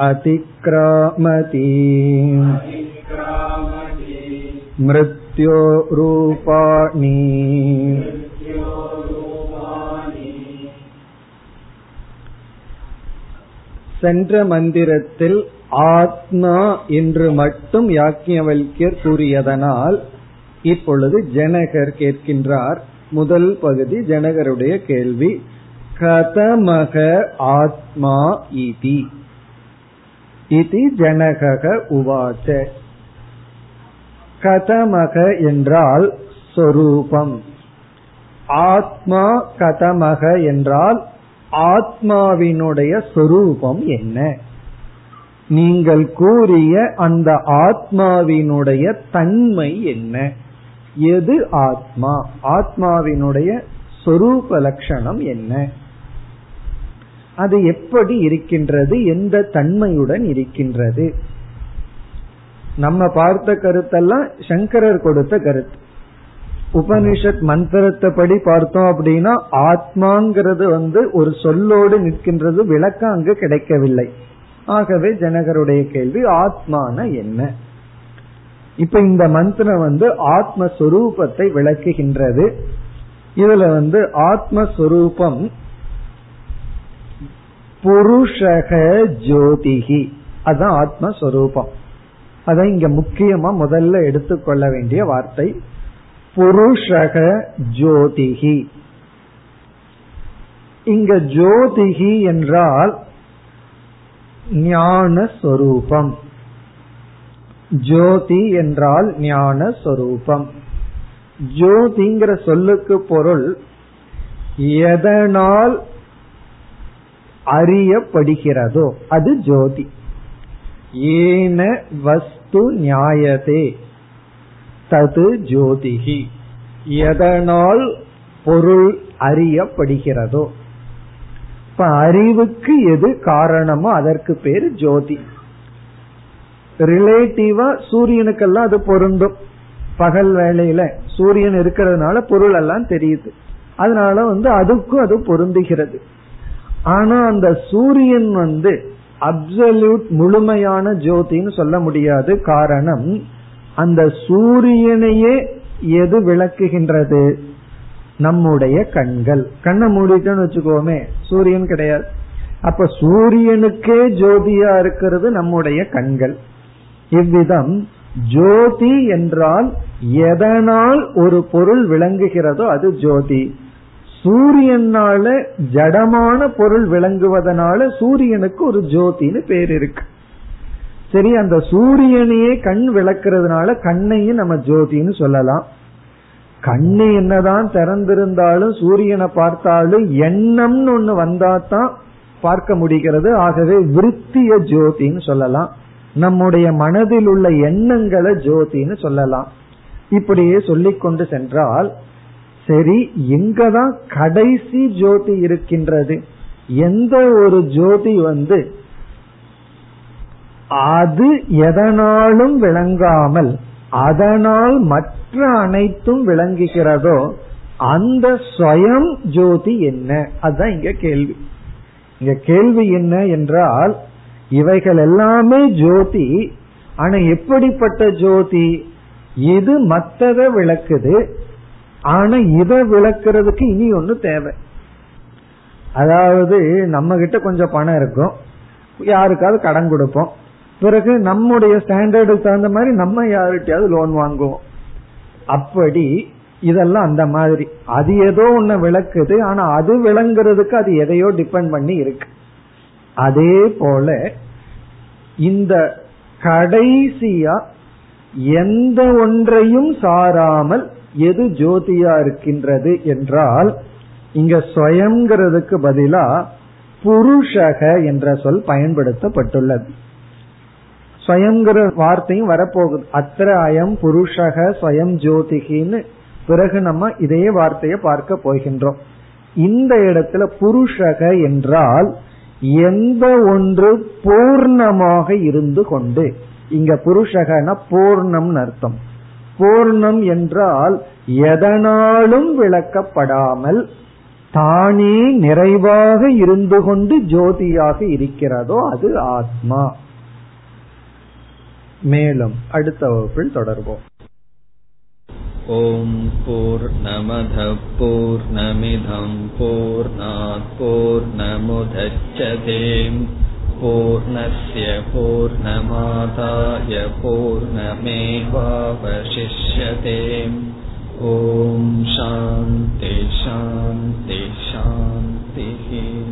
அதிக்ராமதி மிருத்யோ ரூபாணி. சென்ற மந்திரத்தில் ஆத்மா என்று மட்டும் யாக்ஞவல்கியர் கூறியதனால் இப்பொழுது ஜனகர் கேட்கின்றார். முதல் பகுதி ஜனகருடைய கேள்வி, கதமக ஆத்மா இதி இதி ஜனகக உவாச. கதமக என்றால் சொரூபம், ஆத்மா கதமக என்றால் ஆத்மாவினுடைய சொரூபம் என்ன, நீங்கள் கூறிய அந்த ஆத்மாவினுடைய தன்மை என்ன, எது ஆத்மா, ஆத்மாவினுடைய சொரூப லட்சணம் என்ன, அது எப்படி இருக்கின்றது, எந்த தன்மையுடன் இருக்கின்றது. நம்ம பார்த்த கருத்தெல்லாம் சங்கரர் கொடுத்த கருத்து. உபனிஷத் மந்திரத்தை படி பார்த்தோம் அப்படின்னா ஆத்மாங்கிறது ஒரு சொல்லோடு நிற்கின்றது, விளக்கம் அங்கு கிடைக்கவில்லை. ஆகவே ஜனகருடைய கேள்வி, ஆத்மான என்ன. இப்ப இந்த மந்திரம் ஆத்மஸ்வரூபத்தை விளக்குகின்றது. இதுல ஆத்மஸ்வரூபம் புருஷக ஜோதிஹி, அதான் ஆத்மஸ்வரூபம். அதை இங்க முக்கியமா முதல்ல எடுத்துக்கொள்ள வேண்டிய வார்த்தை புருஷக ஜோதிஹி. இங்க ஜோதிஹி என்றால் ஞான சொரூபம், ஜோதி என்றால் ஞான சொரூபம். ஜோதிங்கிற சொல்லுக்கு பொருள் எதனால் அறியப்படுகிறதோ அது ஜோதி. ஏன வஸ்து ஞாயதே தது ஜோதிஹி, எதனால் பொருள் அறியப்படுகிறதோ, இப்ப அறிவுக்கு எது காரணமோ அதற்கு பேரு ஜோதி. ரிலேட்டிவா சூரியனுக்கெல்லாம் அது பொருந்தும். பகல் வேளையில சூரியன் இருக்கிறதுனால பொருள் எல்லாம் தெரியுது, அதனால அதுக்கும் அது பொருந்துகிறது. ஆனா அந்த சூரியன் அப்சல்யூட் முழுமையான ஜோதின்னு சொல்ல முடியாது. காரணம், அந்த சூரியனையே எது விளக்குகின்றது? நம்முடைய கண்கள். கண்ணை மூடிட்டோன்னு வச்சுக்கோமே, சூரியன் கிடையாது. அப்ப சூரியனுக்கே ஜோதியா இருக்கிறது நம்முடைய கண்கள். இவ்விதம் ஜோதி என்றால் எதனால் ஒரு பொருள் விளங்குகிறதோ அது ஜோதி. சூரியனால ஜடமான பொருள் விளங்குவதனால சூரியனுக்கு ஒரு ஜோதின்னு பேர் இருக்கு. சரி, அந்த சூரியனையே கண் விளக்குறதுனால கண்ணையும் நம்ம ஜோதின்னு சொல்லலாம். கண்ணு என்னதான் திறந்திருந்தாலும் சூரியனை பார்த்தாலும் எண்ணம்னு ஒண்ணு வந்தாதான் பார்க்க முடிகிறது. ஆகவே விருத்திய ஜோதின்னு சொல்லலாம், நம்முடைய மனதில் உள்ள எண்ணங்களை ஜோதின்னு சொல்லலாம். இப்படியே சொல்லிக் கொண்டு சென்றால், சரி எங்கதான் கடைசி ஜோதி இருக்கின்றது? எந்த ஒரு ஜோதி அது எதனாலும் விளங்காமல் அதனால் மற்ற அனைத்தும் விளங்குகிறதோ அந்த ஸ்வயம் ஜோதி என்ன? அதுதான் இங்க கேள்வி. இங்க கேள்வி என்ன என்றால், இவைகள் எல்லாமே ஜோதி, ஆனா எப்படிப்பட்ட ஜோதி? இது மத்ததை விளக்குது, ஆனா இதை விளக்குறதுக்கு இனி ஒண்ணு தேவை. அதாவது நம்ம கிட்ட கொஞ்சம் பணம் இருக்கும், யாருக்காவது கடன் கொடுப்போம், பிறகு நம்முடைய ஸ்டாண்டர்டுக்கு தகுந்த மாதிரி நம்ம யாருக்கிட்டையாவது லோன் வாங்குவோம். அப்படி இதெல்லாம் அந்த மாதிரி அது ஏதோ ஒண்ணு விளக்குது, ஆனா அது விளங்குறதுக்கு அது எதையோ டிபெண்ட் பண்ணி இருக்கு. அதே போல இந்த கடைசியா எந்த ஒன்றையும் சாராமல் எது ஜோதியா இருக்கின்றது என்றால், இங்க ஸ்வயம்ங்கிறதுக்கு பதிலா புருஷக என்ற சொல் பயன்படுத்தப்பட்டுள்ளது. ஸ்வயம்ங்கிற வார்த்தையும் வரப்போகுது. அத்திர அயம் புருஷக ஸ்வயம் ஜோதிகின்னு பிறகு நம்ம இதே வார்த்தையை பார்க்க போகின்றோம். இந்த இடத்துல புருஷக என்றால் எந்த ஒன்று பூர்ணமாக இருந்து கொண்டு, இங்க புருஷகனா பூர்ணம் அர்த்தம். பூர்ணம் என்றால் எதனாலும் விளக்கப்படாமல் தானே நிறைவாக இருந்து கொண்டு ஜோதியாக இருக்கிறதோ அது ஆத்மா. மேலும் அடுத்த வகுப்பில் தொடர்வோம். ஓம் பூர்ணமதః பூர்ணமிதம் பூர்ணாத் பூர்ணமுதச்யதே பூர்ணஸ்ய பூர்ணமாதாய பூர்ணமேவாவசிஷ்யதே. ஓம் சாந்தி சாந்தி சாந்தி.